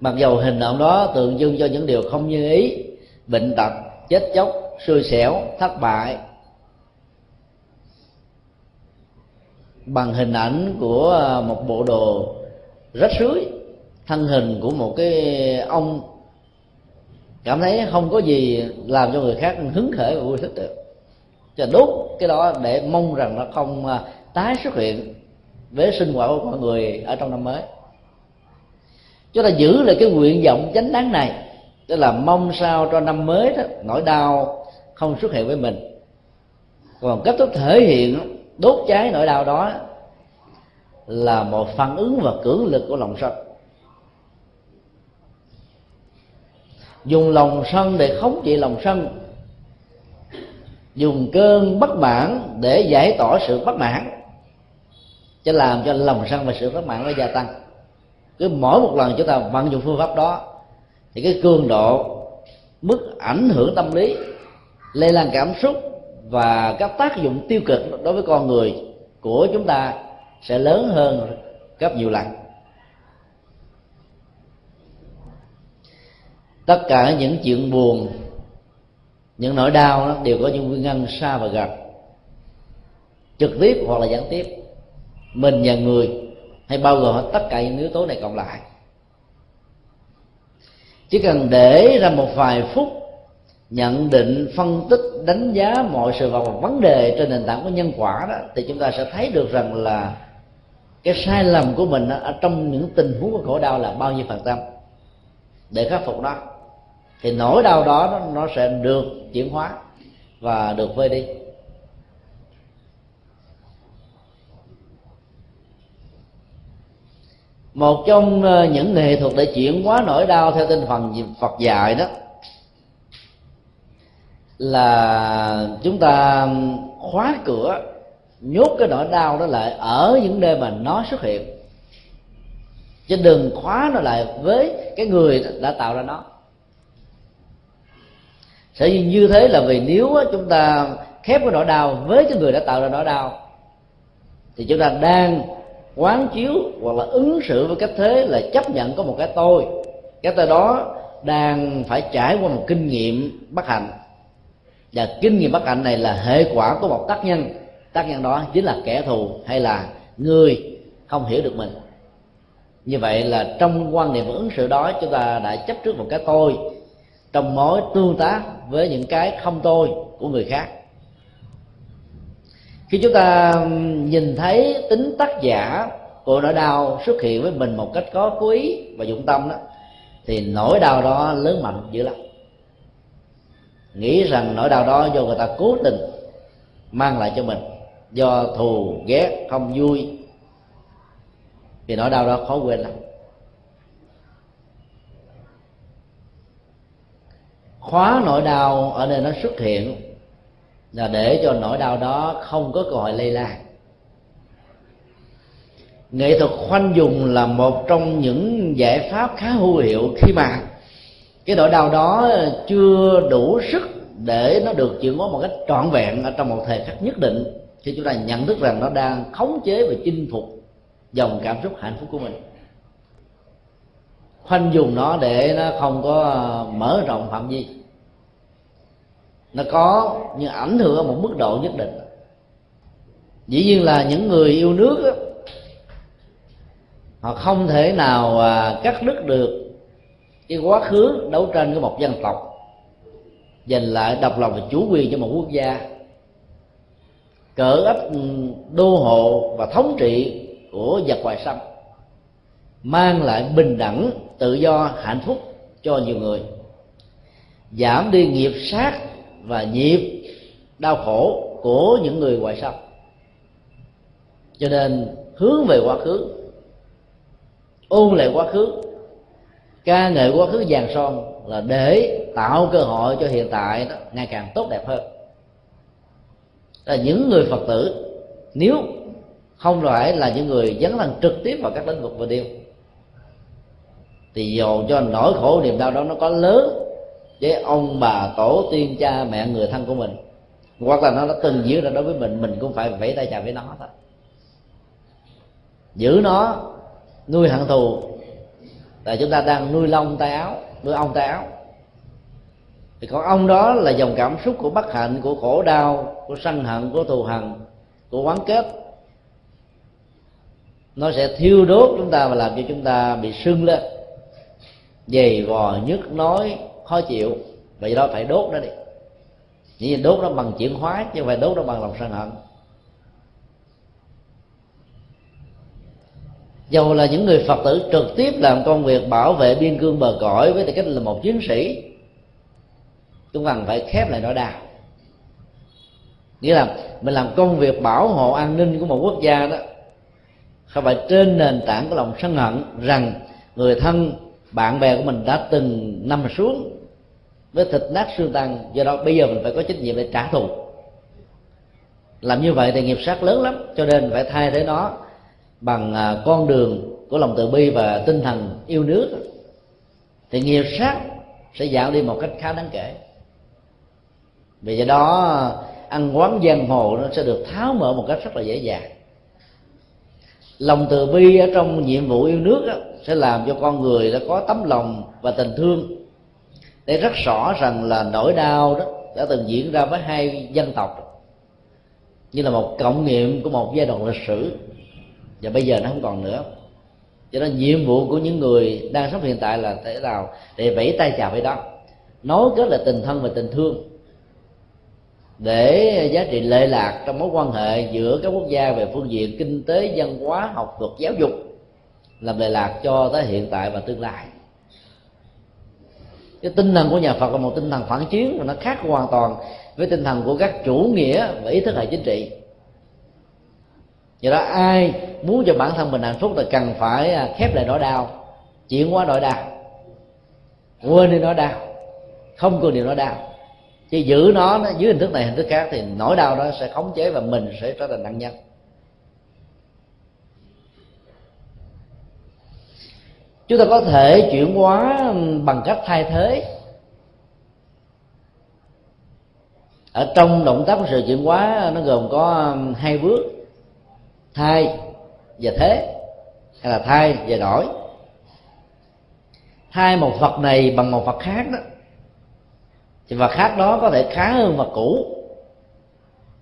mặc dầu hình nộm đó tượng trưng cho những điều không như ý, bệnh tật, chết chóc, xui xẻo, thất bại, bằng hình ảnh của một bộ đồ rách rưới, thân hình của một cái ông cảm thấy không có gì làm cho người khác hứng khởi và vui thích được, cho đốt cái đó để mong rằng nó không tái xuất hiện với sinh hoạt của mọi người ở trong năm mới. Chúng ta giữ lại cái nguyện vọng chánh đáng này, tức là mong sao cho năm mới đó nỗi đau không xuất hiện với mình. Còn cách thức thể hiện đốt cháy nỗi đau đó là một phản ứng và cưỡng lực của lòng sân. Dùng lòng sân để khống chế lòng sân, dùng cơn bất mãn để giải tỏa sự bất mãn, cho làm cho lòng sân và sự bất mãn nó gia tăng. Cứ mỗi một lần chúng ta vận dụng phương pháp đó thì cái cường độ mức ảnh hưởng tâm lý, lây lan cảm xúc và các tác dụng tiêu cực đối với con người của chúng ta sẽ lớn hơn gấp nhiều lần. Tất cả những chuyện buồn, những nỗi đau đó đều có những nguyên nhân xa và gần, trực tiếp hoặc là gián tiếp. Mình và người hay bao gồm hết tất cả những yếu tố này cộng lại. Chỉ cần để ra một vài phút nhận định, phân tích, đánh giá mọi sự vào một vấn đề trên nền tảng của nhân quả đó, thì chúng ta sẽ thấy được rằng là cái sai lầm của mình ở trong những tình huống của khổ đau là bao nhiêu phần trăm. Để khắc phục nó thì nỗi đau đó nó sẽ được chuyển hóa và được vơi đi. Một trong những nghệ thuật để chuyển hóa nỗi đau theo tinh thần Phật dạy đó là chúng ta khóa cửa, nhốt cái nỗi đau đó lại ở những nơi mà nó xuất hiện, chứ đừng khóa nó lại với cái người đã tạo ra nó. Sở dĩ như thế là vì nếu chúng ta khép cái nỗi đau với cái người đã tạo ra nỗi đau thì chúng ta đang quán chiếu hoặc là ứng xử với cách thế là chấp nhận có một cái tôi. Cái tôi đó đang phải trải qua một kinh nghiệm bất hạnh, và kinh nghiệm bất hạnh này là hệ quả của một tác nhân. Tác nhân đó chính là kẻ thù hay là người không hiểu được mình. Như vậy là trong quan niệm và ứng xử đó, chúng ta đã chấp trước một cái tôi trong mối tương tác với những cái không tôi của người khác. Khi chúng ta nhìn thấy tính tác giả của nỗi đau xuất hiện với mình một cách có cố ý và dụng tâm đó, thì nỗi đau đó lớn mạnh dữ lắm. Nghĩ rằng nỗi đau đó do người ta cố tình mang lại cho mình, do thù, ghét, không vui, thì nỗi đau đó khó quên lắm. Khóa nỗi đau ở nơi nó xuất hiện là để cho nỗi đau đó không có cơ hội lây lan. Nghệ thuật khoanh vùng là một trong những giải pháp khá hữu hiệu khi mà cái nỗi đau đó chưa đủ sức để nó được chuyển hóa một cách trọn vẹn ở trong một thời khắc nhất định, thì chúng ta nhận thức rằng nó đang khống chế và chinh phục dòng cảm xúc hạnh phúc của mình. Khoanh vùng nó để nó không có mở rộng phạm vi. Nó có nhưng ảnh hưởng ở một mức độ nhất định. Dĩ nhiên là những người yêu nước đó, họ không thể nào cắt đứt được cái quá khứ đấu tranh của một dân tộc, giành lại độc lập và chủ quyền cho một quốc gia, cỡ ách đô hộ và thống trị của giặc ngoại xâm, mang lại bình đẳng, tự do, hạnh phúc cho nhiều người, giảm đi nghiệp sát và nghiệp đau khổ của những người ngoại xâm. Cho nên hướng về quá khứ, ôn lại quá khứ, ca ngợi quá khứ vàng son là để tạo cơ hội cho hiện tại đó ngày càng tốt đẹp hơn. Là những người Phật tử nếu không phải là những người dấn thân trực tiếp vào các lĩnh vực vừa điêu, thì dù cho nỗi khổ niềm đau đó nó có lớn với ông bà tổ tiên cha mẹ người thân của mình, hoặc là nó đã từng diễn ra đối với mình cũng phải vẫy tay chào với nó thôi, giữ nó, nuôi hận thù là chúng ta đang nuôi lông tay áo, nuôi ong tay áo. Thì còn ông đó là dòng cảm xúc của bất hạnh, của khổ đau, của sân hận, của thù hận, của oán kết. Nó sẽ thiêu đốt chúng ta và làm cho chúng ta bị sưng lên, dày vò, nhức nhối, khó chịu. Vậy đó phải đốt nó đi. Chỉ là đốt nó bằng chuyển hóa chứ không phải đốt nó bằng lòng sân hận. Dầu là những người Phật tử trực tiếp làm công việc bảo vệ biên cương bờ cõi với tư cách là một chiến sĩ, cũng cần phải khép lại nỗi đau. Nghĩa là mình làm công việc bảo hộ an ninh của một quốc gia đó, không phải trên nền tảng của lòng sân hận rằng người thân, bạn bè của mình đã từng nằm xuống với thịt nát xương tan, do đó bây giờ mình phải có trách nhiệm để trả thù. Làm như vậy thì nghiệp sát lớn lắm, cho nên phải thay thế nó bằng con đường của lòng từ bi và tinh thần yêu nước. thì nghiệp sát sẽ giảm đi một cách khá đáng kể. Vì vậy đó ăn quán giang hồ nó sẽ được tháo mở một cách rất là dễ dàng. Lòng từ bi ở trong nhiệm vụ yêu nước đó, sẽ làm cho con người đã có tấm lòng và tình thương. Để rất rõ rằng là nỗi đau đó đã từng diễn ra với hai dân tộc như là một cộng nghiệm của một giai đoạn lịch sử, và bây giờ nó không còn nữa. Cho nên nhiệm vụ của những người đang sống hiện tại là thế nào để vẫy tay chào với đó, nối kết là tình thân và tình thương, để giá trị lệ lạc trong mối quan hệ giữa các quốc gia về phương diện kinh tế, văn hóa, học thuật, giáo dục, làm lệ lạc cho tới hiện tại và tương lai. Cái tinh thần của nhà Phật là một tinh thần phản chiến, và nó khác hoàn toàn với tinh thần của các chủ nghĩa và ý thức hệ chính trị. Do đó ai muốn cho bản thân mình hạnh phúc thì cần phải khép lại nỗi đau, chuyển hóa nỗi đau, quên đi nỗi đau, không còn điều nỗi đau. Chứ giữ nó dưới hình thức này hình thức khác thì nỗi đau đó sẽ khống chế và mình sẽ trở thành nạn nhân. Chúng ta có thể chuyển hóa bằng cách thay thế. Ở trong động tác của sự chuyển hóa nó gồm có hai bước: thay và thế, hay là thay và đổi. Thay một vật này bằng một vật khác đó, thì vật khác đó có thể khá hơn vật cũ.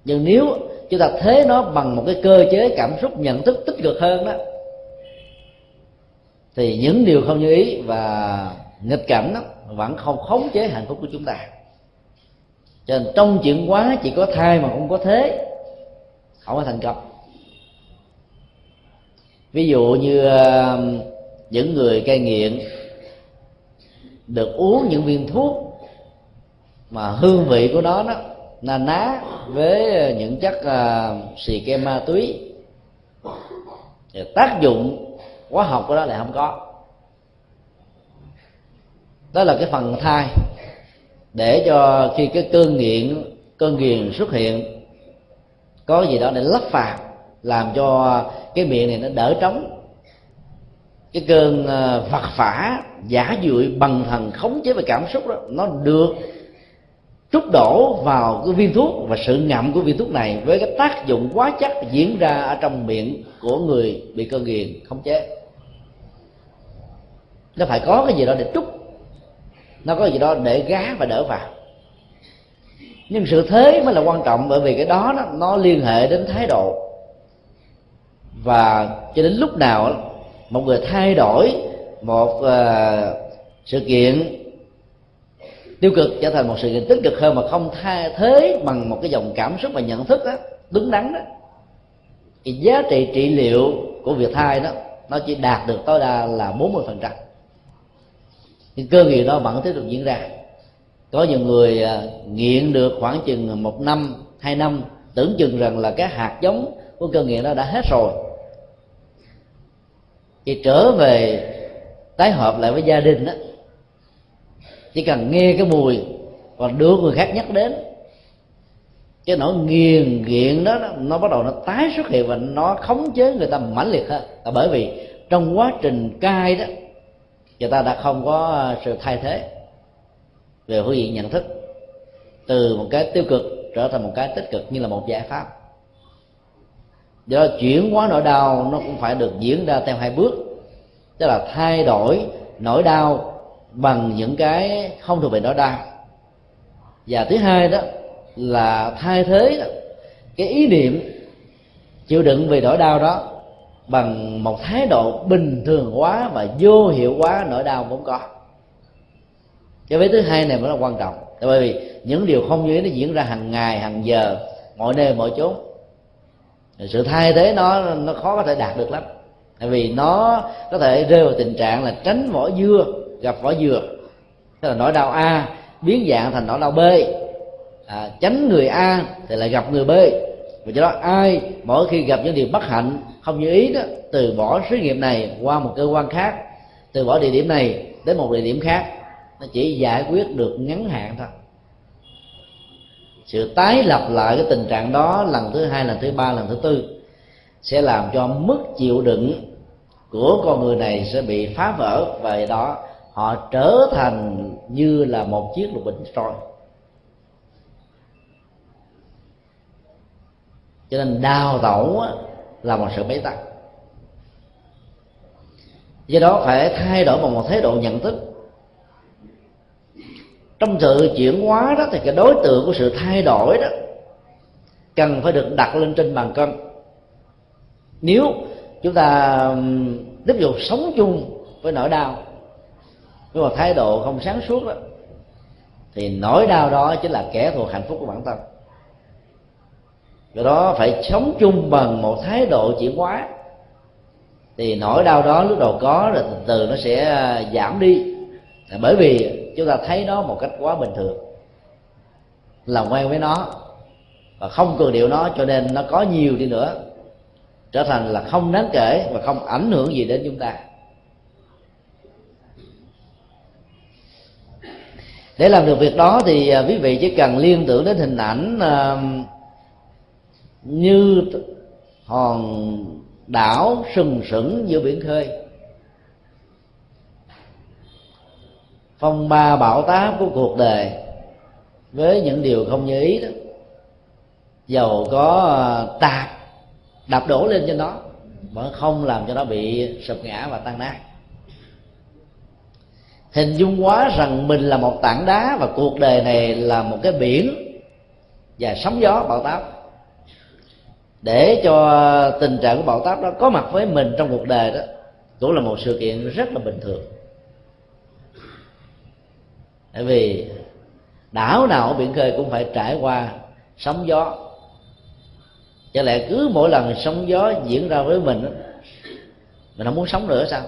Nhưng nếu chúng ta thế nó bằng một cái cơ chế cảm xúc nhận thức tích cực hơn đó, thì những điều không như ý và nghịch cảnh đó vẫn không khống chế hạnh phúc của chúng ta. Cho nên trong chuyển hóa chỉ có thay mà không có thế, không có thành công. Ví dụ như những người cai nghiện được uống những viên thuốc mà hương vị của nó na ná với những chất xì ke ma túy, thì tác dụng hóa học của nó lại không có. Đó là cái phần thai, để cho khi cái cơn nghiện xuất hiện, có gì đó để lấp phạt, làm cho cái miệng này nó đỡ trống. Cái cơn vật phả giả dụi bằng thần khống chế về cảm xúc đó, nó được trút đổ vào cái viên thuốc, và sự ngậm của viên thuốc này với cái tác dụng quá chất diễn ra ở trong miệng của người bị cơn nghiện khống chế. Nó phải có cái gì đó để trút, nó có gì đó để gá và đỡ vào. Nhưng sự thế mới là quan trọng, bởi vì cái đó nó liên hệ đến thái độ. Và cho đến lúc nào một người thay đổi một sự kiện tiêu cực trở thành một sự kiện tích cực hơn, mà không thay thế bằng một cái dòng cảm xúc và nhận thức đó, đúng đắn đó, cái giá trị trị liệu của việc thay đó nó chỉ đạt được tối đa là 40%. Nhưng cơ nghiệp đó vẫn tiếp tục diễn ra. Có nhiều người nghiện được khoảng chừng 1 năm 2 năm, tưởng chừng rằng là cái hạt giống của cơ nghiệp đó đã hết rồi, thì trở về tái hợp lại với gia đình đó, chỉ cần nghe cái mùi và đưa người khác nhắc đến cái nỗi nghiện đó, nó bắt đầu nó tái xuất hiện và nó khống chế người ta mãnh liệt hơn, là bởi vì trong quá trình cai đó người ta đã không có sự thay thế về phương diện nhận thức. Từ một cái tiêu cực trở thành một cái tích cực như là một giải pháp. Do chuyển hóa nỗi đau nó cũng phải được diễn ra theo hai bước, tức là thay đổi nỗi đau bằng những cái không thuộc về nỗi đau, và thứ hai đó là thay thế đó, cái ý niệm chịu đựng về nỗi đau đó bằng một thái độ bình thường hóa và vô hiệu hóa nỗi đau vốn có. Cái vế thứ hai này mới là quan trọng, bởi vì những điều không như ý nó diễn ra hàng ngày hàng giờ, mọi nơi mọi chốn. Sự thay thế nó khó có thể đạt được lắm, tại vì nó có thể rơi vào tình trạng là tránh vỏ dưa gặp vỏ dừa, tức là nỗi đau A biến dạng thành nỗi đau B, tránh người A thì lại gặp người B. Vì cho đó ai mỗi khi gặp những điều bất hạnh không như ý đó, từ bỏ xí nghiệp này qua một cơ quan khác, từ bỏ địa điểm này đến một địa điểm khác, nó chỉ giải quyết được ngắn hạn thôi. Sự tái lập lại cái tình trạng đó lần thứ hai, lần thứ ba, lần thứ tư sẽ làm cho mức chịu đựng của con người này sẽ bị phá vỡ, và đó họ trở thành như là một chiếc lục bình trôi. Cho nên đào tẩu là một sự bế tắc. Do đó phải thay đổi bằng một thái độ nhận thức. Trong sự chuyển hóa đó thì cái đối tượng của sự thay đổi đó cần phải được đặt lên trên bàn cân. Nếu chúng ta tiếp tục sống chung với nỗi đau nhưng mà thái độ không sáng suốt đó, thì nỗi đau đó chính là kẻ thù hạnh phúc của bản thân. Do đó phải sống chung bằng một thái độ chuyển hóa, thì nỗi đau đó lúc đầu có rồi từ từ nó sẽ giảm đi, bởi vì chúng ta thấy nó một cách quá bình thường, làm quen với nó và không cường điệu nó, cho nên nó có nhiều đi nữa trở thành là không đáng kể và không ảnh hưởng gì đến chúng ta. Để làm được việc đó thì quý vị chỉ cần liên tưởng đến hình ảnh như hòn đảo sừng sững giữa biển khơi. Phong ba bão táp của cuộc đời với những điều không như ý đó, dầu có đạp đổ lên trên nó vẫn không làm cho nó bị sụp ngã và tan nát. Hình dung quá rằng mình là một tảng đá và cuộc đời này là một cái biển và sóng gió bão táp, để cho tình trạng của bão táp đó có mặt với mình trong cuộc đời đó cũng là một sự kiện rất là bình thường. Bởi vì đảo nào ở biển khơi cũng phải trải qua sóng gió. Chả lẽ cứ mỗi lần sóng gió diễn ra với mình đó, mình không muốn sống nữa sao?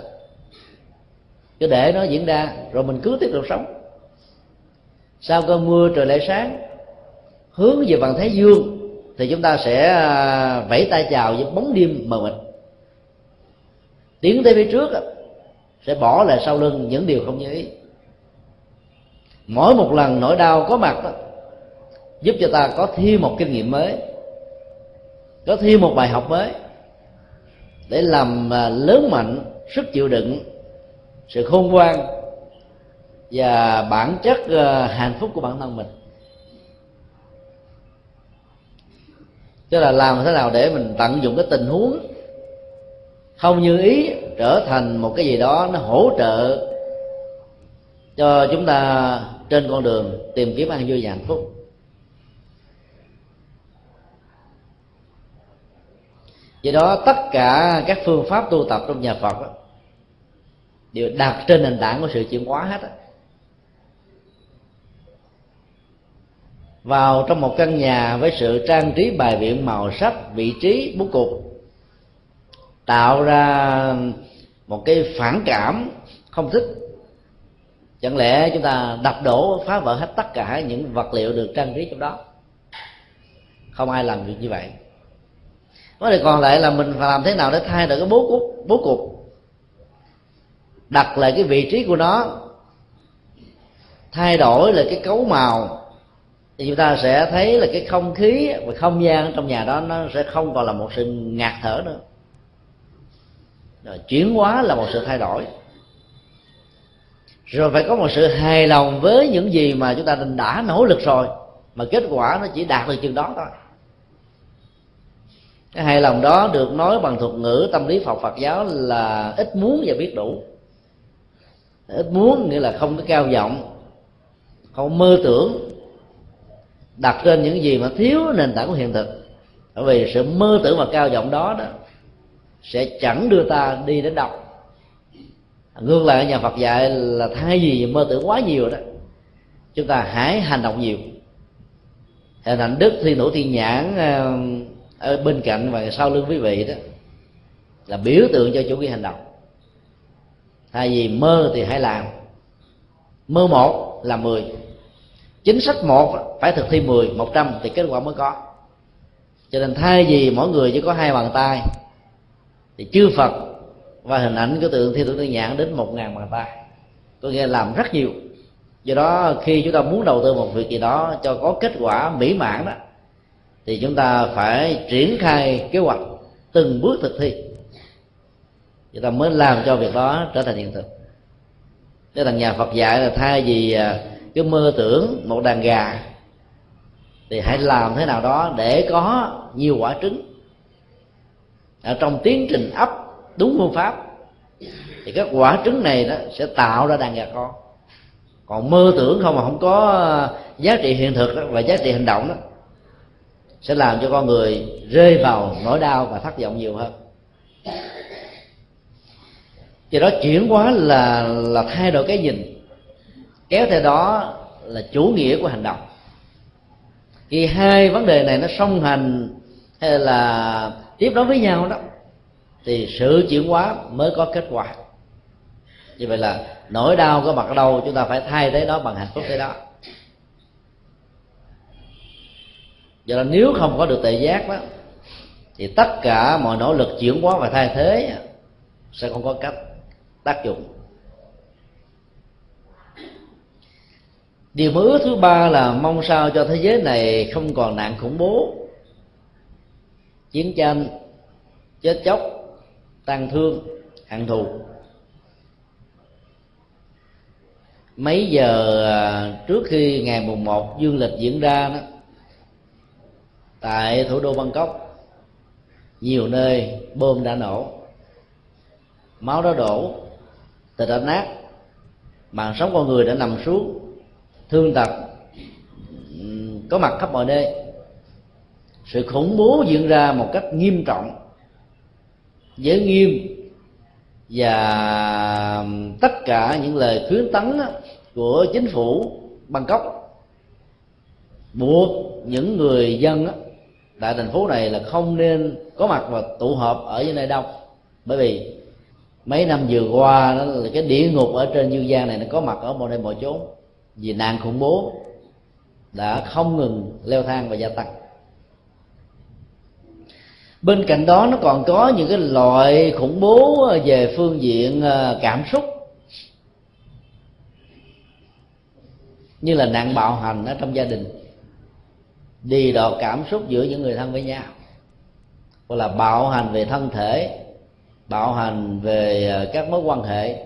Cứ để nó diễn ra rồi mình cứ tiếp tục sống. Sau cơn mưa trời lại sáng, hướng về bằng Thái Dương thì chúng ta sẽ vẫy tay chào với bóng đêm mờ mịt, tiến tới phía trước đó, sẽ bỏ lại sau lưng những điều không như ý. Mỗi một lần nỗi đau có mặt đó, giúp cho ta có thêm một kinh nghiệm mới, có thêm một bài học mới, để làm lớn mạnh sức chịu đựng, sự khôn ngoan và bản chất hạnh phúc của bản thân mình. Tức là làm thế nào để mình tận dụng cái tình huống không như ý trở thành một cái gì đó nó hỗ trợ cho chúng ta trên con đường tìm kiếm an vui và hạnh phúc. Vì đó tất cả các phương pháp tu tập trong nhà Phật đó, đều đặt trên nền tảng của sự chuyển hóa hết đó. Vào trong một căn nhà với sự trang trí bài biện, màu sắc, vị trí, bố cục tạo ra một cái phản cảm không thích, chẳng lẽ chúng ta đập đổ phá vỡ hết tất cả những vật liệu được trang trí trong đó? Không ai làm việc như vậy. Vấn đề còn lại là mình phải làm thế nào để thay đổi cái bố cục, đặt lại cái vị trí của nó, thay đổi lại cái cấu màu, thì chúng ta sẽ thấy là cái không khí và không gian trong nhà đó nó sẽ không còn là một sự ngạt thở nữa. Rồi chuyển hóa là một sự thay đổi. Rồi phải có một sự hài lòng với những gì mà chúng ta đã nỗ lực rồi, mà kết quả nó chỉ đạt được chừng đó thôi. Cái hài lòng đó được nói bằng thuật ngữ tâm lý học Phật giáo là ít muốn và biết đủ. Ít muốn nghĩa là không có cao vọng, không mơ tưởng, đặt trên những gì mà thiếu nền tảng của hiện thực. Bởi vì sự mơ tưởng và cao vọng đó sẽ chẳng đưa ta đi đến đâu. Ngược lại nhà Phật dạy là thay vì mơ tưởng quá nhiều đó, chúng ta hãy hành động nhiều. Hình ảnh Đức Thiên Thủ Thiên Nhãn ở bên cạnh và sau lưng quý vị đó là biểu tượng cho chủ nghĩa hành động. Thay vì mơ thì hãy làm. Mơ 1 là 10, chính sách 1 phải thực thi 10, 100 thì kết quả mới có. Cho nên thay vì mỗi người chỉ có 2 bàn tay thì chư Phật và hình ảnh của tượng Thiên Thủ Thiên Nhãn đến 1000 bàn tay, có nghĩa làm rất nhiều. Do đó khi chúng ta muốn đầu tư một việc gì đó cho có kết quả mỹ mãn đó, thì chúng ta phải triển khai kế hoạch từng bước thực thi, chúng ta mới làm cho việc đó trở thành hiện thực. Nên là nhà Phật dạy là thay vì cứ mơ tưởng một đàn gà thì hãy làm thế nào đó để có nhiều quả trứng. Ở trong tiến trình ấp đúng phương pháp thì các quả trứng này đó sẽ tạo ra đàn gà con. Còn mơ tưởng không mà không có giá trị hiện thực đó, và giá trị hành động đó sẽ làm cho con người rơi vào nỗi đau và thất vọng nhiều hơn. Vì đó chuyển hóa là thay đổi cái nhìn, kéo theo đó là chủ nghĩa của hành động. Khi hai vấn đề này nó song hành hay là tiếp nối với nhau đó thì sự chuyển hóa mới có kết quả. Như vậy là nỗi đau có mặt ở đâu chúng ta phải thay thế nó bằng hạnh phúc thế đó. Do đó nếu không có được tự giác đó thì tất cả mọi nỗ lực chuyển hóa và thay thế sẽ không có cách tác dụng. Điều mơ ước thứ ba là mong sao cho thế giới này không còn nạn khủng bố, chiến tranh, chết chóc, tang thương, hận thù. Mấy giờ trước khi ngày mùng 1 dương lịch diễn ra đó, tại thủ đô Bangkok, nhiều nơi bom đã nổ, máu đã đổ, thịt đã nát, mạng sống con người đã nằm xuống, thương tật có mặt khắp mọi nơi. Sự khủng bố diễn ra một cách nghiêm trọng, giới nghiêm, và tất cả những lời khuyến tấn của chính phủ Bangkok buộc những người dân tại thành phố này là không nên có mặt và tụ họp ở những nơi đông, bởi vì mấy năm vừa qua đó là cái địa ngục ở trên dương gian này nó có mặt ở mọi nơi mọi chốn, vì nạn khủng bố đã không ngừng leo thang và gia tăng. Bên cạnh đó nó còn có những cái loại khủng bố về phương diện cảm xúc, như là nạn bạo hành ở trong gia đình, đi đò cảm xúc giữa những người thân với nhau, hoặc là bạo hành về thân thể, bạo hành về các mối quan hệ.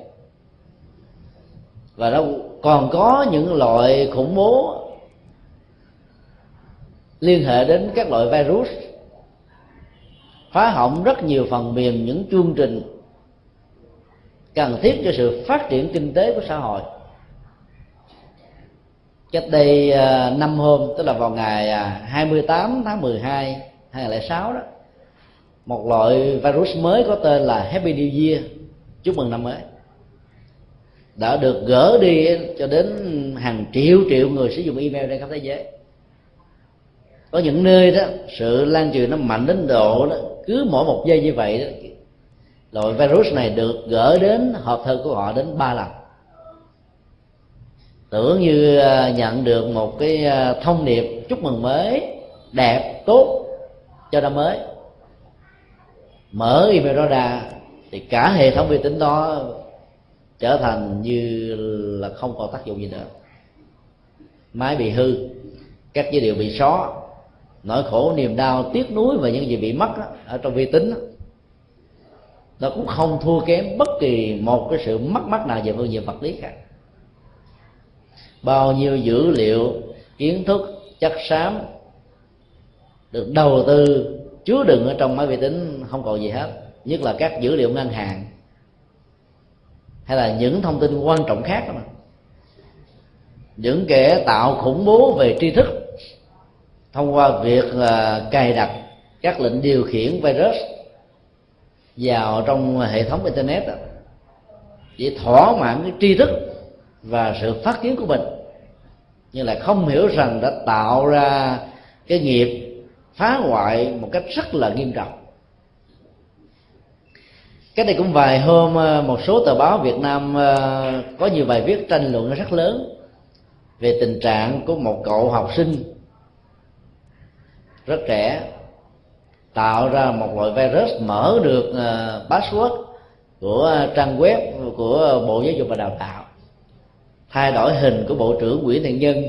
Và nó còn có những loại khủng bố liên hệ đến các loại virus, phá hỏng rất nhiều phần mềm, những chương trình cần thiết cho sự phát triển kinh tế của xã hội. Cách đây 5 hôm, tức là vào ngày 28 tháng 12, 2006 đó, một loại virus mới có tên là Happy New Year, chúc mừng năm mới, đã được gỡ đi cho đến hàng triệu người sử dụng email trên khắp thế giới. Có những nơi đó sự lan truyền nó mạnh đến độ đó, cứ mỗi một giây như vậy đó, loại virus này được gỡ đến hộp thư của họ đến 3 lần. Tưởng như nhận được một cái thông điệp chúc mừng mới, đẹp, tốt cho năm mới, mở email đó ra thì cả hệ thống vi tính đó trở thành như là không còn tác dụng gì nữa. Máy bị hư, các dữ liệu bị xóa, nỗi khổ, niềm đau, tiếc nuối và những gì bị mất đó, ở trong vi tính đó, nó cũng không thua kém bất kỳ một cái sự mất mát nào về phương diện vật lý cả. Bao nhiêu dữ liệu, kiến thức, chất xám được đầu tư chứa đựng ở trong máy vi tính không còn gì hết, nhất là các dữ liệu ngân hàng hay là những thông tin quan trọng khác đó mà. Những kẻ tạo khủng bố về tri thức thông qua việc cài đặt các lệnh điều khiển virus vào trong hệ thống internet đó, để thỏa mãn cái tri thức và sự phát kiến của mình, nhưng lại không hiểu rằng đã tạo ra cái nghiệp phá hoại một cách rất là nghiêm trọng. Cái này cũng vài hôm một số tờ báo Việt Nam có nhiều bài viết tranh luận rất lớn về tình trạng của một cậu học sinh rất trẻ tạo ra một loại virus mở được password của trang web của Bộ Giáo dục và Đào tạo, thay đổi hình của Bộ trưởng Nguyễn Thiện Nhân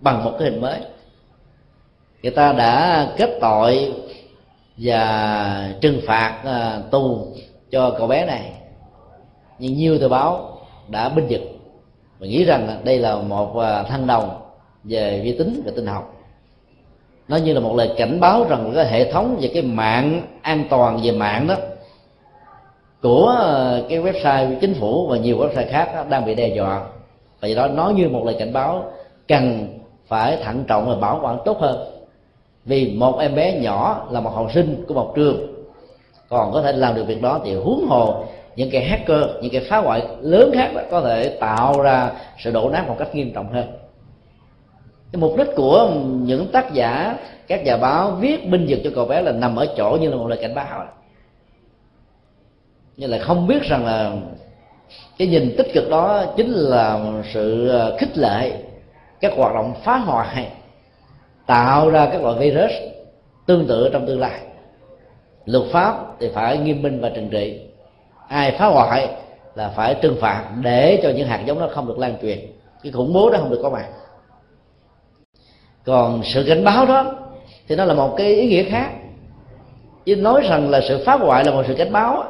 bằng một cái hình mới. Người ta đã kết tội và trừng phạt tù cho cậu bé này, nhưng nhiều tờ báo đã binh vực và nghĩ rằng đây là một thăng đồng về vi tính và tinh học. Nó như là một lời cảnh báo rằng cái hệ thống về cái mạng an toàn về mạng đó của cái website chính phủ và nhiều website khác đang bị đe dọa, và do đó nó như một lời cảnh báo cần phải thận trọng và bảo quản tốt hơn. Vì một em bé nhỏ là một học sinh của một trường còn có thể làm được việc đó, thì huống hồ những cái hacker, những cái phá hoại lớn khác đó, có thể tạo ra sự đổ nát một cách nghiêm trọng hơn. Cái mục đích của những tác giả, các nhà báo viết binh vực cho cậu bé là nằm ở chỗ như là một lời cảnh báo, như là không biết rằng là cái nhìn tích cực đó chính là sự khích lệ các hoạt động phá hoại, tạo ra các loại virus tương tự trong tương lai. Luật pháp thì phải nghiêm minh và trừng trị, ai phá hoại là phải trừng phạt để cho những hạt giống đó không được lan truyền, cái khủng bố đó không được có mặt. Còn sự cảnh báo đó thì nó là một cái ý nghĩa khác, chứ nói rằng là sự phá hoại là một sự cảnh báo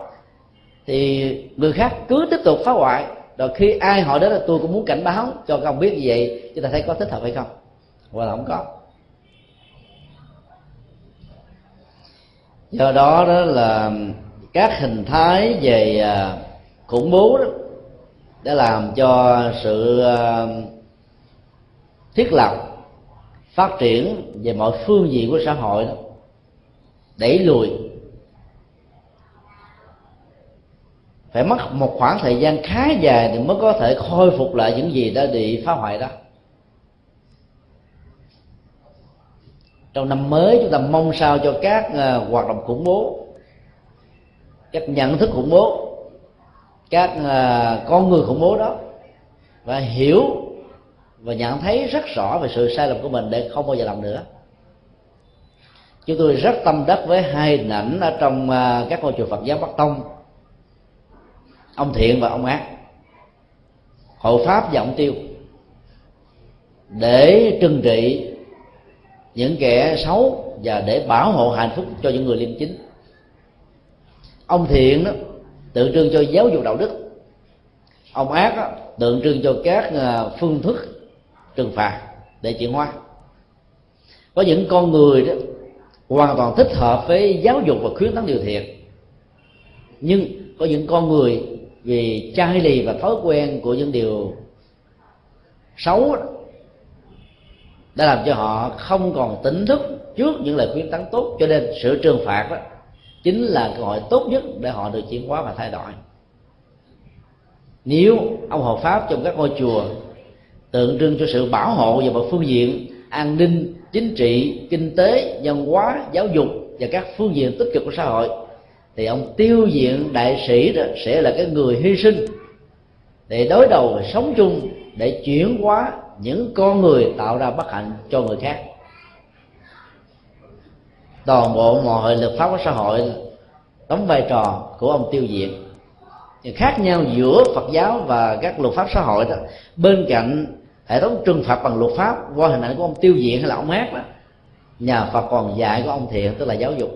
thì người khác cứ tiếp tục phá hoại, rồi khi ai hỏi đến là tôi cũng muốn cảnh báo cho các ông biết như vậy, chúng ta thấy có thích hợp hay không, hoặc là không có. Do đó đó là các hình thái về khủng bố đó đã làm cho sự thiết lập phát triển về mọi phương diện của xã hội đó đẩy lùi, phải mất một khoảng thời gian khá dài thì mới có thể khôi phục lại những gì đã bị phá hoại đó. Trong năm mới chúng ta mong sao cho các hoạt động khủng bố, các nhận thức khủng bố, các con người khủng bố đó và hiểu và nhận thấy rất rõ về sự sai lầm của mình để không bao giờ làm nữa. Chúng tôi rất tâm đắc với hai hình ảnh ở trong các ngôi chùa Phật giáo Bắc Tông, ông thiện và ông ác, hộ pháp và ông tiêu, để trừng trị những kẻ xấu và để bảo hộ hạnh phúc cho những người liêm chính. Ông thiện đó tượng trưng cho giáo dục đạo đức, ông ác đó tượng trưng cho các phương thức trừng phạt để chuyển hóa. Có những con người đó hoàn toàn thích hợp với giáo dục và khuyến tấn điều thiện, nhưng có những con người vì chai lì và thói quen của những điều xấu đó đã làm cho họ không còn tỉnh thức trước những lời khuyến tấn tốt, cho nên sự trừng phạt đó chính là cơ hội tốt nhất để họ được chuyển hóa và thay đổi. Nếu ông hộ pháp trong các ngôi chùa tượng trưng cho sự bảo hộ về mọi phương diện an ninh, chính trị, kinh tế, văn hóa, giáo dục và các phương diện tích cực của xã hội, thì ông tiêu diện đại sĩ đó sẽ là cái người hy sinh để đối đầu và sống chung để chuyển hóa những con người tạo ra bất hạnh cho người khác. Toàn bộ mọi luật pháp của xã hội đóng vai trò của ông tiêu diện. Khác nhau giữa Phật giáo và các luật pháp xã hội đó, bên cạnh hệ thống trừng phạt bằng luật pháp qua hình ảnh của ông tiêu diện hay là ông ác đó, nhà Phật còn dạy của ông thiện, tức là giáo dục.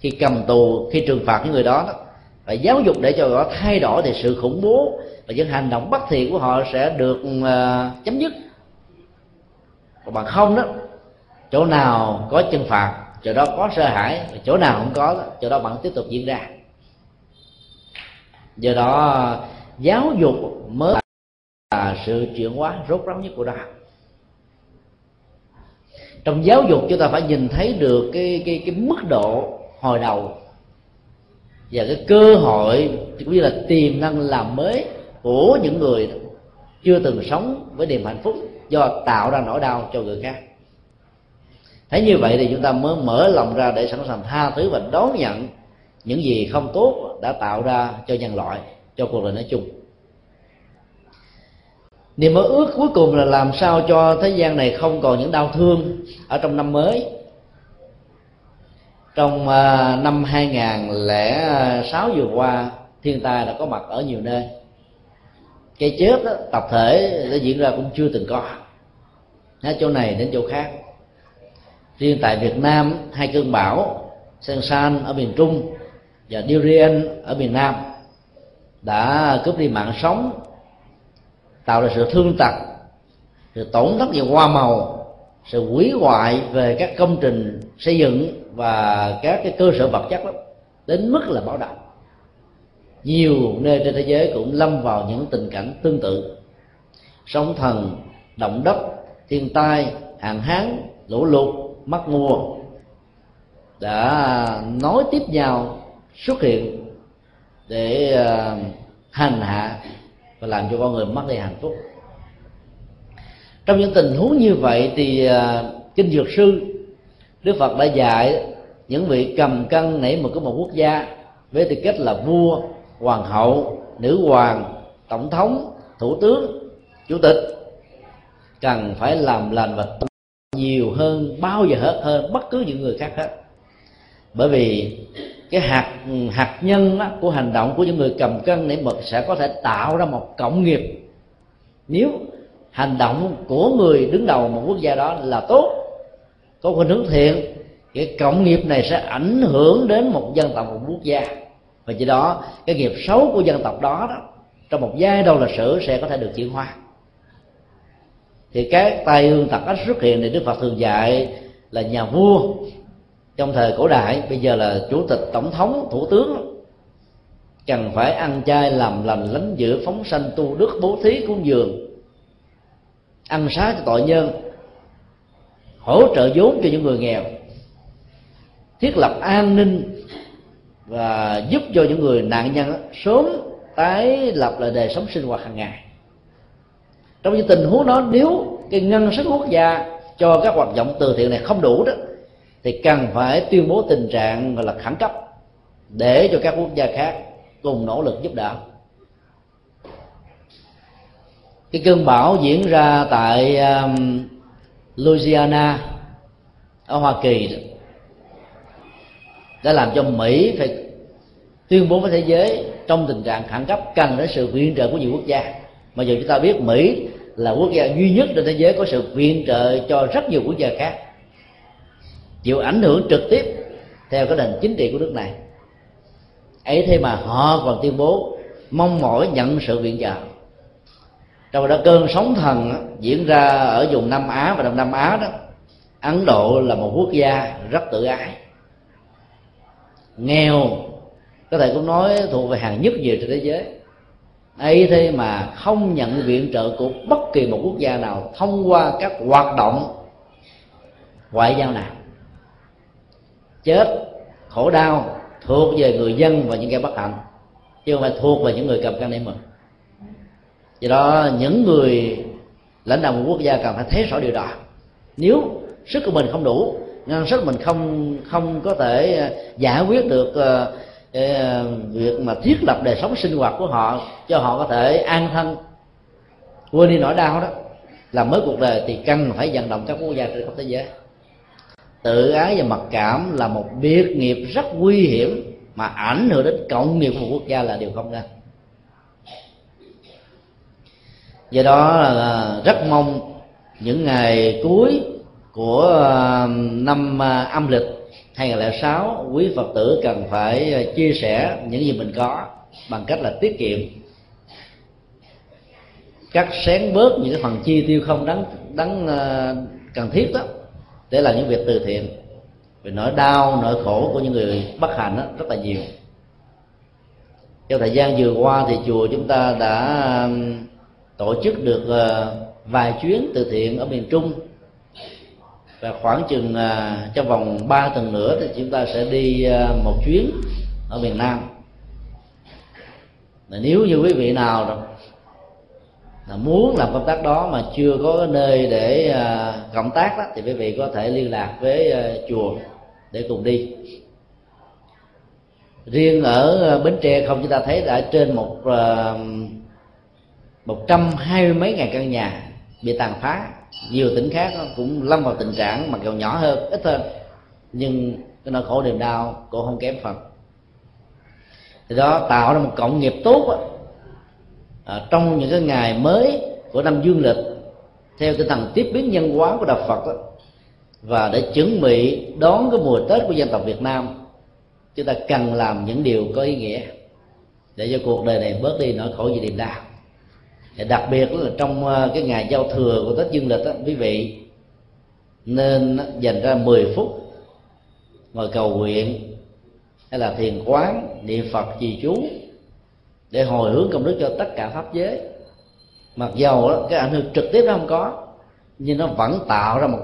Khi cầm tù, khi trừng phạt những người đó, phải giáo dục để cho họ thay đổi, thì sự khủng bố và những hành động bất thiện của họ sẽ được chấm dứt. Còn bằng không đó, chỗ nào có trừng phạt, chỗ đó có sợ hãi, chỗ nào không có, đó, chỗ đó vẫn tiếp tục diễn ra. Do đó giáo dục mới là sự chuyển hóa rốt ráo nhất của đạo. Trong giáo dục chúng ta phải nhìn thấy được cái mức độ hồi đầu và cái cơ hội cũng như là tiềm năng làm mới của những người chưa từng sống với niềm hạnh phúc do tạo ra nỗi đau cho người khác. Thấy như vậy thì chúng ta mới mở lòng ra để sẵn sàng tha thứ và đón nhận những gì không tốt đã tạo ra cho nhân loại, cho cuộc đời nói chung. Niềm mơ ước cuối cùng là làm sao cho thế gian này không còn những đau thương ở trong năm mới. Trong năm 2006 vừa qua, thiên tai đã có mặt ở nhiều nơi. Cái chết đó, tập thể đã diễn ra cũng chưa từng có, hết chỗ này đến chỗ khác. Riêng tại Việt Nam, hai cơn bão Sansan ở miền Trung và Durian ở miền Nam đã cướp đi mạng sống tạo ra sự thương tật, sự tổn thất về hoa màu, sự hủy hoại về các công trình xây dựng và các cái cơ sở vật chất lắm, đến mức là báo động. Nhiều nơi trên thế giới cũng lâm vào những tình cảnh tương tự: sóng thần, động đất, thiên tai, hạn hán, lũ lụt, mất mùa đã nối tiếp nhau xuất hiện để hành hạ và làm cho con người mất đi hạnh phúc. Trong những tình huống như vậy thì kinh dược sư Đức Phật đã dạy những vị cầm cân nảy mực của một quốc gia với tư cách là vua, hoàng hậu, nữ hoàng, tổng thống, thủ tướng, chủ tịch cần phải làm lành và tu nhiều hơn bao giờ hết, hơn bất cứ những người khác hết. Bởi vì cái hạt nhân của hành động của những người cầm cân nảy mực sẽ có thể tạo ra một cộng nghiệp nếu hành động của người đứng đầu một quốc gia đó là tốt, có khuynh hướng thiện. Cái cộng nghiệp này sẽ ảnh hưởng đến một dân tộc, một quốc gia, và chỉ đó cái nghiệp xấu của dân tộc đó trong một giai đoạn lịch sử sẽ có thể được chuyển hóa. Thì các tai ương tật ách xuất hiện thì Đức Phật thường dạy là nhà vua trong thời cổ đại, bây giờ là chủ tịch, tổng thống, thủ tướng cần phải ăn chay, làm lành, lánh dữ, phóng sanh, tu đức, bố thí, cúng dường, ăn xá cho tội nhân, hỗ trợ vốn cho những người nghèo, thiết lập an ninh và giúp cho những người nạn nhân sớm tái lập lại đời sống sinh hoạt hàng ngày. Trong những tình huống đó, nếu cái ngân sách quốc gia cho các hoạt động từ thiện này không đủ đó, thì cần phải tuyên bố tình trạng gọi là khẩn cấp để cho các quốc gia khác cùng nỗ lực giúp đỡ. Cái cơn bão diễn ra tại Louisiana ở Hoa Kỳ đó, đã làm cho Mỹ phải tuyên bố với thế giới trong tình trạng khẩn cấp cần đến sự viện trợ của nhiều quốc gia. Mặc dù chúng ta biết Mỹ là quốc gia duy nhất trên thế giới có sự viện trợ cho rất nhiều quốc gia khác, chịu ảnh hưởng trực tiếp theo cái nền chính trị của nước này, ấy thế mà họ còn tuyên bố mong mỏi nhận sự viện trợ. Trong đó cơn sóng thần diễn ra ở vùng Nam Á và Đông Nam Á đó, Ấn Độ là một quốc gia rất tự ái, nghèo, có thể cũng nói thuộc về hàng nhất nhì trên thế giới, ấy thế mà không nhận viện trợ của bất kỳ một quốc gia nào thông qua các hoạt động ngoại giao nào. Chết, khổ đau thuộc về người dân và những kẻ bất hạnh, chứ không phải thuộc về những người cầm cân nảy mực. Do đó những người lãnh đạo một quốc gia cần phải thấy rõ điều đó. Nếu sức của mình không đủ, ngân sách mình không có thể giải quyết được việc mà thiết lập đời sống sinh hoạt của họ cho họ có thể an thân, quên đi nỗi đau đó, làm mới cuộc đời, thì cần phải vận động các quốc gia trên khắp thế giới. Tự ái và mặc cảm là một biệt nghiệp rất nguy hiểm mà ảnh hưởng đến cộng nghiệp của một quốc gia là điều không nên. Do đó là rất mong những ngày cuối của năm âm lịch 2006, quý Phật tử cần phải chia sẻ những gì mình có bằng cách là tiết kiệm, cắt xén bớt những cái phần chi tiêu không đáng cần thiết đó để làm những việc từ thiện. Vì nỗi đau, nỗi khổ của những người bất hạnh đó rất là nhiều. Trong thời gian vừa qua thì chùa chúng ta đã tổ chức được vài chuyến từ thiện ở miền Trung, và khoảng chừng trong vòng 3 tuần nữa thì chúng ta sẽ đi một chuyến ở miền Nam. Nếu như quý vị nào đó là muốn làm công tác đó mà chưa có nơi để cộng tác đó, thì quý vị có thể liên lạc với chùa để cùng đi. Riêng ở Bến Tre không, chúng ta thấy đã trên 120 mấy ngàn căn nhà bị tàn phá. Nhiều tỉnh khác cũng lâm vào tình trạng mặc dù nhỏ hơn, ít hơn, nhưng cái nỗi khổ niềm đau cũng không kém phần. Thì đó tạo ra một cộng nghiệp tốt đó. Trong những cái ngày mới của năm dương lịch, theo tinh thần tiếp biến nhân hóa của đạo Phật đó, và để chuẩn bị đón cái mùa Tết của dân tộc Việt Nam, chúng ta cần làm những điều có ý nghĩa để cho cuộc đời này bớt đi nỗi khổ vì niềm đau. Đặc biệt là trong cái ngày giao thừa của Tết Dương Lịch đó, quý vị nên dành ra 10 phút mà cầu nguyện hay là thiền quán, niệm Phật, trì chú để hồi hướng công đức cho tất cả pháp giới. Mặc dầu đó, cái ảnh hưởng trực tiếp nó không có, nhưng nó vẫn tạo ra một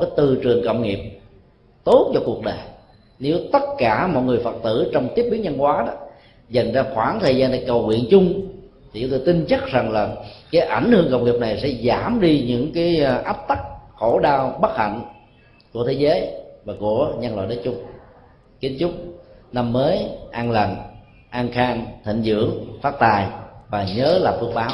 cái từ trường cộng nghiệp tốt cho cuộc đời. Nếu tất cả mọi người Phật tử trong tiếp biến nhân hóa đó dành ra khoảng thời gian để cầu nguyện chung, thì tôi tin chắc rằng là cái ảnh hưởng cộng nghiệp này sẽ giảm đi những cái áp tắc, khổ đau, bất hạnh của thế giới và của nhân loại nói chung. Kính chúc năm mới an lành, an khang, thịnh dưỡng, phát tài và nhớ là phước báo.